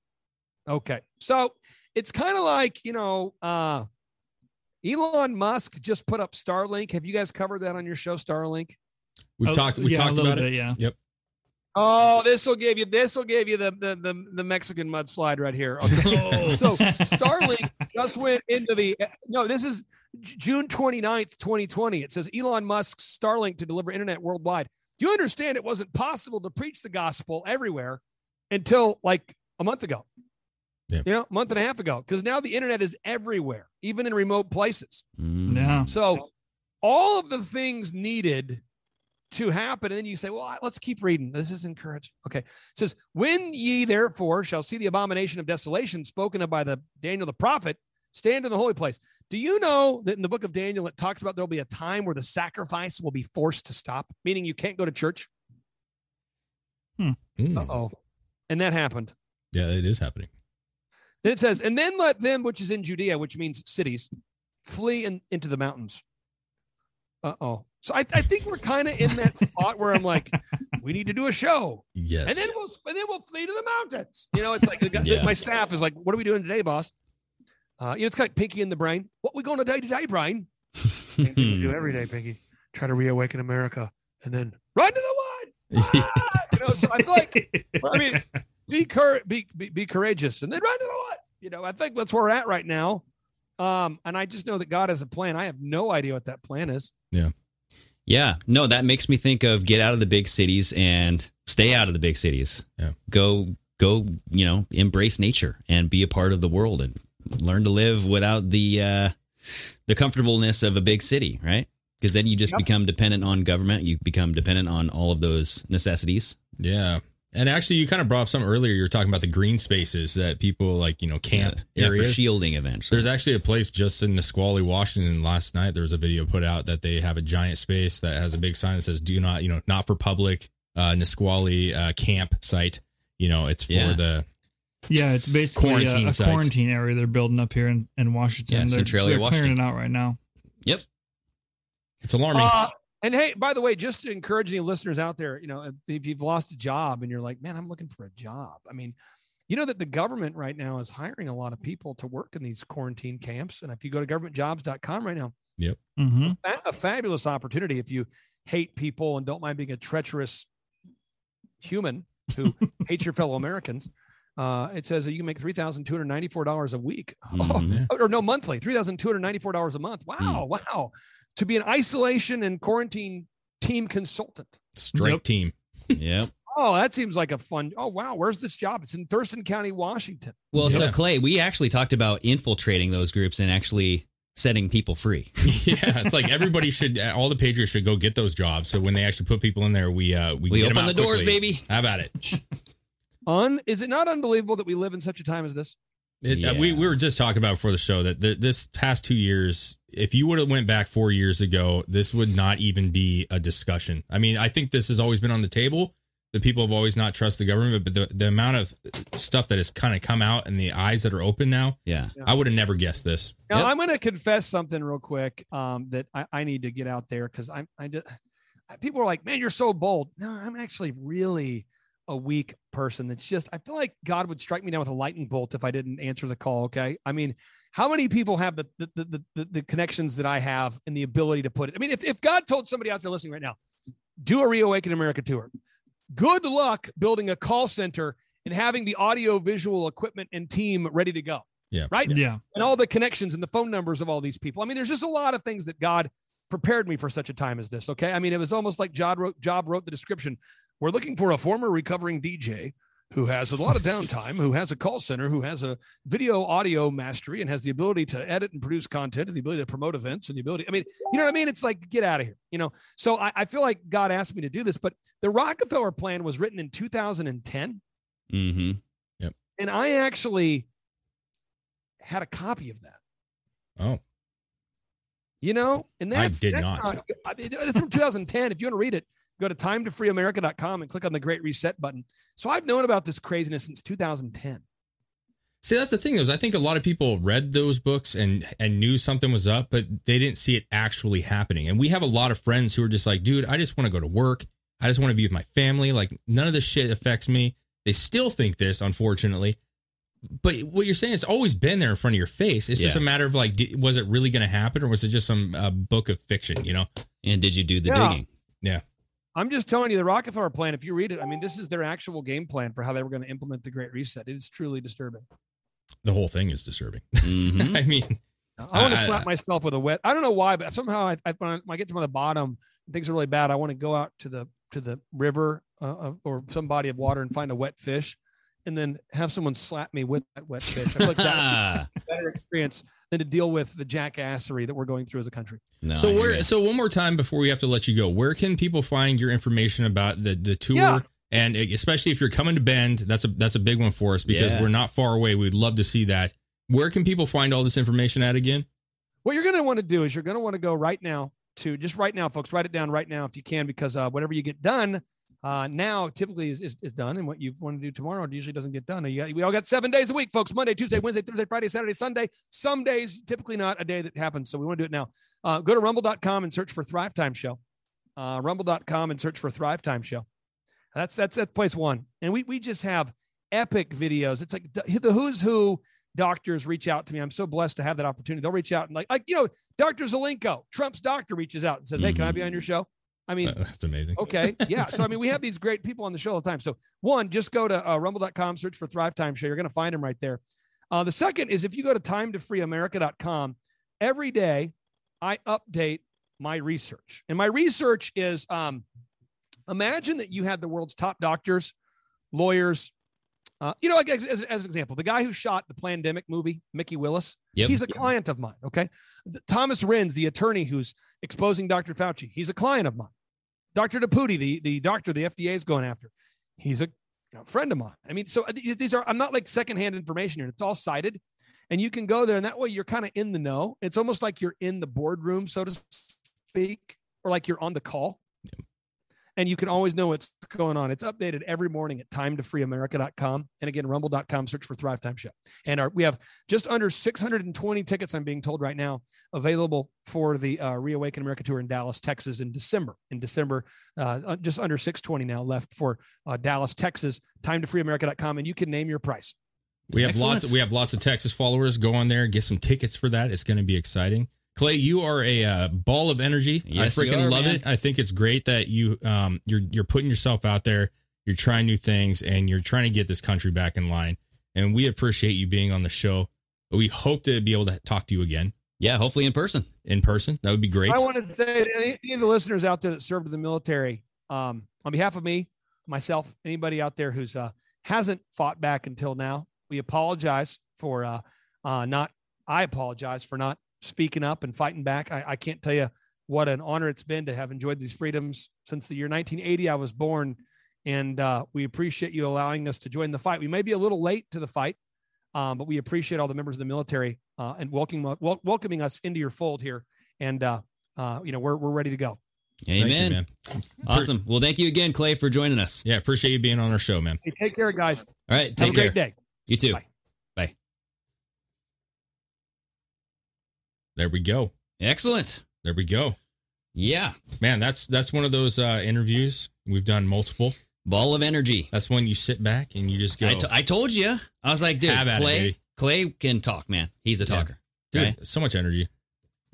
Okay. So it's kind of like, you know, uh, Elon Musk just put up Starlink. Have you guys covered that on your show, Starlink? We've oh, talked. We yeah, talked about bit, it. Yeah. Yep. Oh, this will give you this will give you the the the, the Mexican mudslide right here. Okay. Oh. So Starlink just went into the no. This is June twenty-ninth, twenty twenty. It says Elon Musk's Starlink to deliver internet worldwide. Do you understand it wasn't possible to preach the gospel everywhere until like a month ago? Yeah. You know, a month and a half ago, because now the internet is everywhere, even in remote places. Mm. Yeah. So all of the things needed to happen. And then you say, well, let's keep reading. This is encouraging. Okay. It says, when ye therefore shall see the abomination of desolation spoken of by the Daniel the prophet, stand in the holy place. Do you know that in the book of Daniel, it talks about there'll be a time where the sacrifice will be forced to stop, meaning you can't go to church? Hmm. Mm. Uh-oh. And that happened. Yeah, it is happening. Then it says, and then let them, which is in Judea, which means cities, flee in, into the mountains. Uh-oh. So I, I think we're kind of in that spot where I'm like, we need to do a show. Yes. And then we'll and then we'll flee to the mountains. You know, it's like yeah. my staff is like, what are we doing today, boss? Uh, you know, it's kind of Pinky in the Brain. What are we going to do today, Brian? Same thing we do every day, Pinky. Try to reawaken America and then run to the woods. Ah! You know, so I feel like, I mean, be, cur- be, be, be courageous and then run to the woods. You know, I think that's where we're at right now. Um, and I just know that God has a plan. I have no idea what that plan is. Yeah. Yeah. No, that makes me think of get out of the big cities and stay out of the big cities. Yeah. Go, go, you know, embrace nature and be a part of the world and learn to live without the, uh, the comfortableness of a big city. Right. Because then you just yep. become dependent on government. You become dependent on all of those necessities. Yeah. And actually, you kind of brought up some earlier. You were talking about the green spaces that people like, you know, camp yeah, areas. Yeah, for shielding events. There's actually a place just in Nisqually, Washington. Last night, there was a video put out that they have a giant space that has a big sign that says, do not, you know, not for public uh, Nisqually uh, camp site. You know, it's for yeah. the. Yeah, it's basically quarantine a, a quarantine area they're building up here in, in Washington. Yeah, they're centrally they're Washington. Clearing it out right now. Yep. It's alarming. Uh, And hey, by the way, just to encourage any listeners out there, you know, if you've lost a job and you're like, man, I'm looking for a job. I mean, you know that the government right now is hiring a lot of people to work in these quarantine camps. And if you go to government jobs dot com right now, yep, mm-hmm. a fabulous opportunity if you hate people and don't mind being a treacherous human who hates your fellow Americans. Uh, it says that you can make three thousand two hundred ninety-four dollars a week mm-hmm. oh, or no monthly, three thousand two hundred ninety-four dollars a month. Wow. Mm. Wow. To be an isolation and quarantine team consultant. Strike yep. team. Yep. Oh, that seems like a fun. Oh, wow. Where's this job? It's in Thurston County, Washington. Well, yep. so Clay, we actually talked about infiltrating those groups and actually setting people free. Yeah. It's like everybody should, all the pagers should go get those jobs. So when they actually put people in there, we, uh, we, we get open them out the doors, quickly. Baby. How about it? On, is it not unbelievable that we live in such a time as this? It, yeah. we, we were just talking about before the show that the, this past two years, if you would have went back four years ago, this would not even be a discussion. I mean, I think this has always been on the table. The people have always not trusted the government, but the, the amount of stuff that has kind of come out and the eyes that are open now. Yeah. I would have never guessed this. Now, yep. I'm going to confess something real quick um, that I, I need to get out there because I'm, I just, people are like, man, you're so bold. No, I'm actually really a weak person. That's just, I feel like God would strike me down with a lightning bolt if I didn't answer the call. Okay. I mean, how many people have the, the, the, the, the connections that I have and the ability to put it? I mean, if, if God told somebody out there listening right now, do a Reawaken America tour, good luck building a call center and having the audio visual equipment and team ready to go. Yeah. Right. Yeah. And all the connections and the phone numbers of all these people. I mean, there's just a lot of things that God prepared me for such a time as this. Okay. I mean, it was almost like Job wrote, Job wrote the description. We're looking for a former recovering D J who has a lot of downtime, who has a call center, who has a video audio mastery and has the ability to edit and produce content and the ability to promote events and the ability. I mean, you know what I mean? It's like, get out of here. You know? So I, I feel like God asked me to do this, but the Rockefeller plan was written in two thousand ten. Mm-hmm. Yep. And I actually had a copy of that. Oh, you know, and that's, I did that's not, not I mean, it's from two thousand ten. If you want to read it, go to time to free america dot com and click on the Great Reset button. So I've known about this craziness since two thousand ten. See, that's the thing is I think a lot of people read those books and, and knew something was up, but they didn't see it actually happening. And we have a lot of friends who are just like, dude, I just want to go to work. I just want to be with my family. Like none of this shit affects me. They still think this, unfortunately. But what you're saying, it's always been there in front of your face. It's yeah. just a matter of like, was it really going to happen, or was it just some uh, book of fiction, you know? And did you do the yeah. digging? Yeah. I'm just telling you, the Rockefeller plan, if you read it, I mean, this is their actual game plan for how they were going to implement the Great Reset. It's truly disturbing. The whole thing is disturbing. Mm-hmm. I mean, I want to slap I, myself with a wet. I don't know why, but somehow I, I find when I get to the bottom, things are really bad. I want to go out to the to the river uh, or some body of water and find a wet fish, and then have someone slap me with that wet fish. I feel like that would be a better experience than to deal with the jackassery that we're going through as a country. No, so where? So one more time before we have to let you go, where can people find your information about the the tour? Yeah. And especially if you're coming to Bend, that's a that's a big one for us because yeah. we're not far away. We'd love to see that. Where can people find all this information at again? What you're going to want to do is you're going to want to go right now to just right now, folks, write it down right now if you can, because uh, whatever you get done uh, now typically is, is is done. And what you want to do tomorrow usually doesn't get done. You got, we all got seven days a week, folks. Monday, Tuesday, Wednesday, Thursday, Friday, Saturday, Sunday. Some days, typically not a day that happens. So we want to do it now. Uh, go to rumble dot com and search for Thrive Time Show. Uh, rumble dot com and search for Thrive Time Show. That's that's at place one. And we we just have epic videos. It's like the who's who doctors reach out to me. I'm so blessed to have that opportunity. They'll reach out and like, like you know, Doctor Zelenko, Trump's doctor, reaches out and says, hey, can I be on your show? I mean, that's amazing. Okay. Yeah. So, I mean, we have these great people on the show all the time. So one, just go to uh, rumble dot com, search for Thrive Time Show. You're going to find them right there. Uh, the second is if you go to time to free america dot com, every day I update my research. And my research is... um. Imagine that you had the world's top doctors, lawyers. Uh, you know, like as, as, as an example, the guy who shot the Plandemic movie, Mickey Willis, yep. he's a yep. client of mine, okay? The, Thomas Renz, the attorney who's exposing Doctor Fauci, he's a client of mine. Doctor Deputi, the, the doctor the F D A is going after, he's a you know, friend of mine. I mean, so these are, I'm not like secondhand information here. It's all cited, and you can go there, and that way you're kind of in the know. It's almost like you're in the boardroom, so to speak, or like you're on the call. Yep. And you can always know what's going on. It's updated every morning at time to free america dot com. And again, rumble dot com, search for Thrive Time Show. And our, we have just under six hundred twenty tickets, I'm being told right now, available for the uh, Reawaken America Tour in Dallas, Texas in December. In December, uh, just under six twenty now left for uh, Dallas, Texas, time to free america dot com. And you can name your price. We have Excellent. lots of, we have lots of Texas followers. Go on there, get some tickets for that. It's going to be exciting. Clay, you are a uh, ball of energy. Yes, I freaking love man. it. I think it's great that you um you're you're putting yourself out there. You're trying new things, and you're trying to get this country back in line. And we appreciate you being on the show. We hope to be able to talk to you again. Yeah, hopefully in person. In person, that would be great. I want to say to any of the listeners out there that served in the military, um, on behalf of me, myself, anybody out there who's uh, hasn't fought back until now, we apologize for uh, uh not. I apologize for not. speaking up and fighting back. I, I can't tell you what an honor it's been to have enjoyed these freedoms since the year nineteen eighty. I was born, and uh, we appreciate you allowing us to join the fight. We may be a little late to the fight, um, but we appreciate all the members of the military uh, and welcoming wel- welcoming us into your fold here. And uh, uh, you know, we're we're ready to go. Amen. You, man. Awesome. Well, thank you again, Clay, for joining us. Yeah, appreciate you being on our show, man. Hey, take care, guys. All right, take have care. a great day. You too. Bye. There we go. Excellent. There we go. Yeah. Man, that's that's one of those uh, interviews. We've done multiple. Ball of energy. That's when you sit back and you just go. I, t- I told you. I was like, dude, Clay, it, Clay can talk, man. He's a talker. Yeah. Dude, right? So much energy.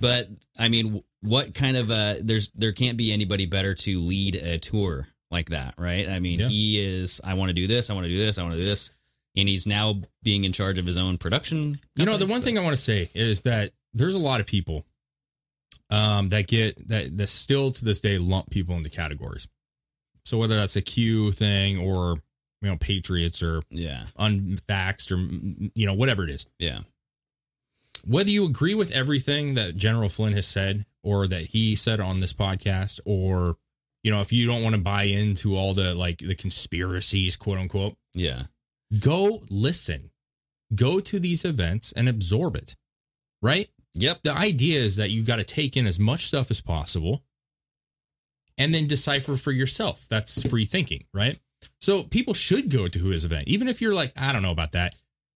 But, I mean, what kind of, uh, there's there can't be anybody better to lead a tour like that, right? I mean, yeah. he is, I want to do this, I want to do this, I want to do this. And he's now being in charge of his own production company. You know, the one so. thing I want to say is that there's a lot of people um, that get that, that still to this day lump people into categories. So whether that's a Q thing or, you know, patriots or yeah. unvaxxed or, you know, whatever it is. Yeah. Whether you agree with everything that General Flynn has said or that he said on this podcast, or, you know, if you don't want to buy into all the like the conspiracies, quote unquote. Yeah. Go listen, go to these events and absorb it. Right. Yep. The idea is that you've got to take in as much stuff as possible and then decipher for yourself. That's free thinking, right? So people should go to his event. Even if you're like, I don't know about that,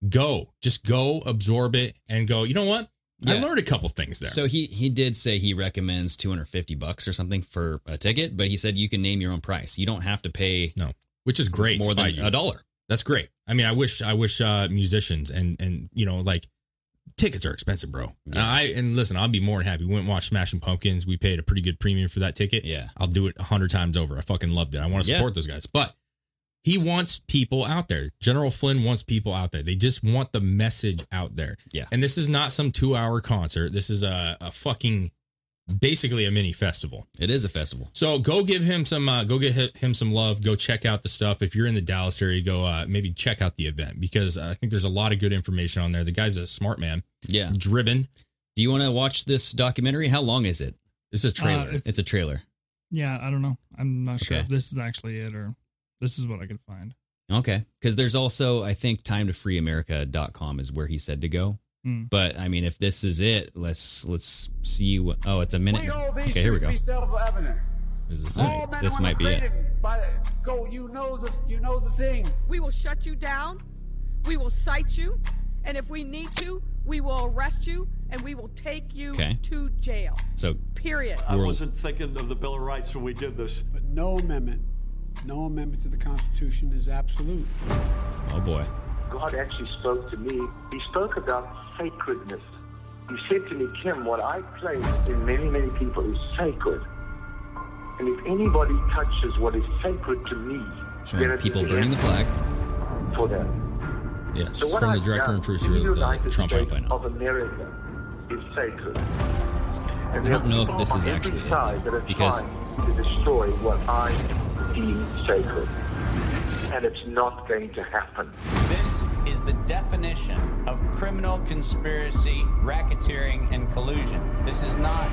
go. Just go absorb it and go, you know what? Yeah. I learned a couple things there. So he he did say he recommends two hundred fifty bucks or something for a ticket, but he said you can name your own price. You don't have to pay. No, which is great. More than a dollar. That's great. I mean, I wish I wish uh, musicians and, and, you know, like, tickets are expensive, bro. Yeah. I and listen, I'll be more than happy. We went and watched Smashing Pumpkins. We paid a pretty good premium for that ticket. Yeah. I'll do it a hundred times over. I fucking loved it. I want to support yeah. those guys. But he wants people out there. General Flynn wants people out there. They just want the message out there. Yeah. And this is not some two-hour concert. This is a, a fucking, basically a mini festival. It is a festival. So go give him some, uh, go get him some love. Go check out the stuff. If you're in the Dallas area, go uh, maybe check out the event, because I think there's a lot of good information on there. The guy's a smart man. Yeah. Driven. Do you want to watch this documentary? How long is it? It's a trailer. Uh, it's, it's a trailer. Yeah. I don't know. I'm not okay. sure if this is actually it or... This is what I could find. Okay. Because there's also, I think, time to free america dot com is where he said to go. Mm. But, I mean, if this is it, let's let's see. What, oh, it's a minute. Okay, here we go. Is this it? This might be it. By, go, you know, the, you know the thing. We will shut you down. We will cite you. And if we need to, we will arrest you. And we will take you okay. to jail. So, period. I wasn't thinking of the Bill of Rights when we did this. But no amendment. No amendment to the Constitution is absolute. Oh, boy. God actually spoke to me. He spoke about sacredness. He said to me, Kim, what I place in many, many people is sacred. And if anybody touches what is sacred to me, sure. people burning the flag for them. Yes, so from the director and producer of the Trump campaign of America is sacred. And I don't know if this is actually it, because to destroy what I sacred, and it's not going to happen. This is the definition of criminal conspiracy, racketeering, and collusion. This is not a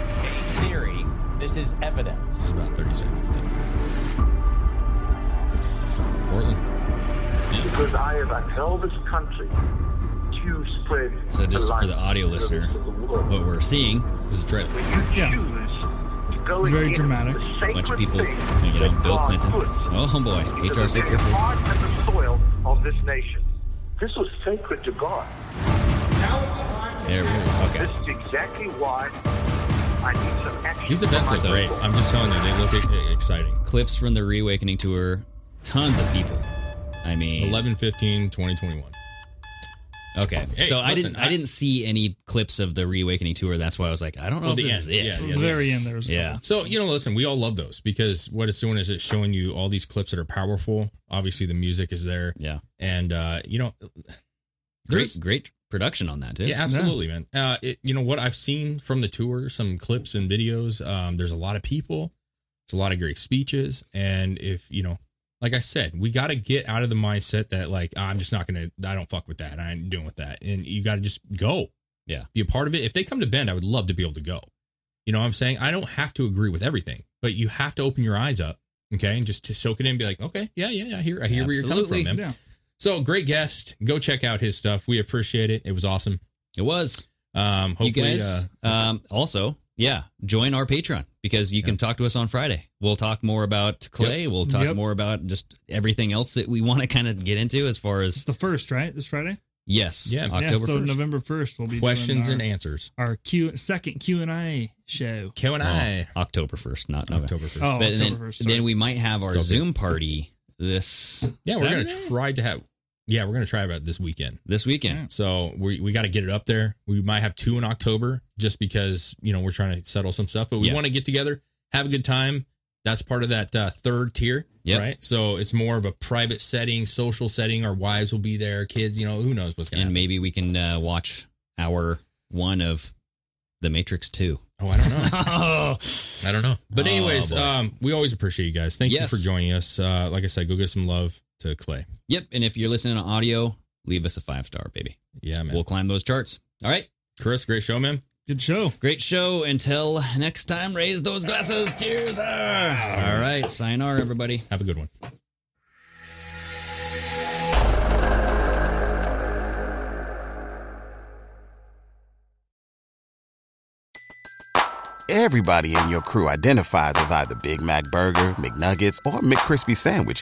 theory. This is evidence. It's about thirty seconds. Portland. Yeah. Because I have upheld this country to spread. So just the for the audio listener, the what we're seeing is a trailer. When you yeah. choose. It's very dramatic. A bunch of people, you know, Bill Clinton. Oh, boy. H R six six six. The soil of this nation. This was sacred to God. There we go. Okay. This is exactly why I need some action. These events look great. I'm just telling you, they look exciting. Clips from the Reawakening Tour. Tons of people. I mean, eleven fifteen twenty twenty-one. Okay, hey, so listen, I didn't I, I didn't see any clips of the Reawakening Tour. That's why I was like, I don't know well, if this end, is it. Yeah, yeah, the very end there was yeah. So, you know, listen, we all love those, because what it's doing is it's showing you all these clips that are powerful. Obviously, the music is there. Yeah. And, uh, you know, there's great, great production on that, too. Yeah, absolutely, yeah. man. Uh, it, you know, what I've seen from the tour, some clips and videos, um, there's a lot of people. It's a lot of great speeches. And if, you know, like I said, we got to get out of the mindset that, like, oh, I'm just not going to, I don't fuck with that. I ain't doing with that. And you got to just go. Yeah. Be a part of it. If they come to Bend, I would love to be able to go. You know what I'm saying? I don't have to agree with everything, but you have to open your eyes up. Okay. And just to soak it in and be like, okay, yeah, yeah, I hear, I hear Absolutely. Where you're coming from, man. Yeah. So great guest. Go check out his stuff. We appreciate it. It was awesome. It was. Um, hopefully, you guys, uh, um, also, yeah, join our Patreon, because you yeah. can talk to us on Friday. We'll talk more about Clay. Yep. We'll talk yep. more about just everything else that we want to kind of get into as far as... It's the first, right? This Friday? Yes. Yeah. October yeah so first. November first, we'll be Questions doing our, and answers. Our Q, second Q and A show. Q and A. Oh, October first, not November. October first. Oh, but October first. Then, then we might have our October. Zoom party this Yeah, Saturday? We're going to try to have... Yeah, we're going to try about this weekend. This weekend. Yeah. So we, we got to get it up there. We might have two in October, just because, you know, we're trying to settle some stuff. But we yeah. want to get together, have a good time. That's part of that uh, third tier, yep. right? So it's more of a private setting, social setting. Our wives will be there, kids, you know, who knows what's going to happen. And maybe we can uh, watch hour one of The Matrix two. Oh, I don't know. oh. I don't know. But anyways, oh, um, we always appreciate you guys. Thank yes. you for joining us. Uh, like I said, go get some love to Clay. Yep. And if you're listening to audio, leave us a five star, baby. Yeah, man. We'll climb those charts. All right. Chris, great show, man. Good show. Great show. Until next time, raise those glasses. Cheers. All right. Sayonara, everybody. Have a good one. Everybody in your crew identifies as either Big Mac Burger, McNuggets, or McCrispy Sandwich.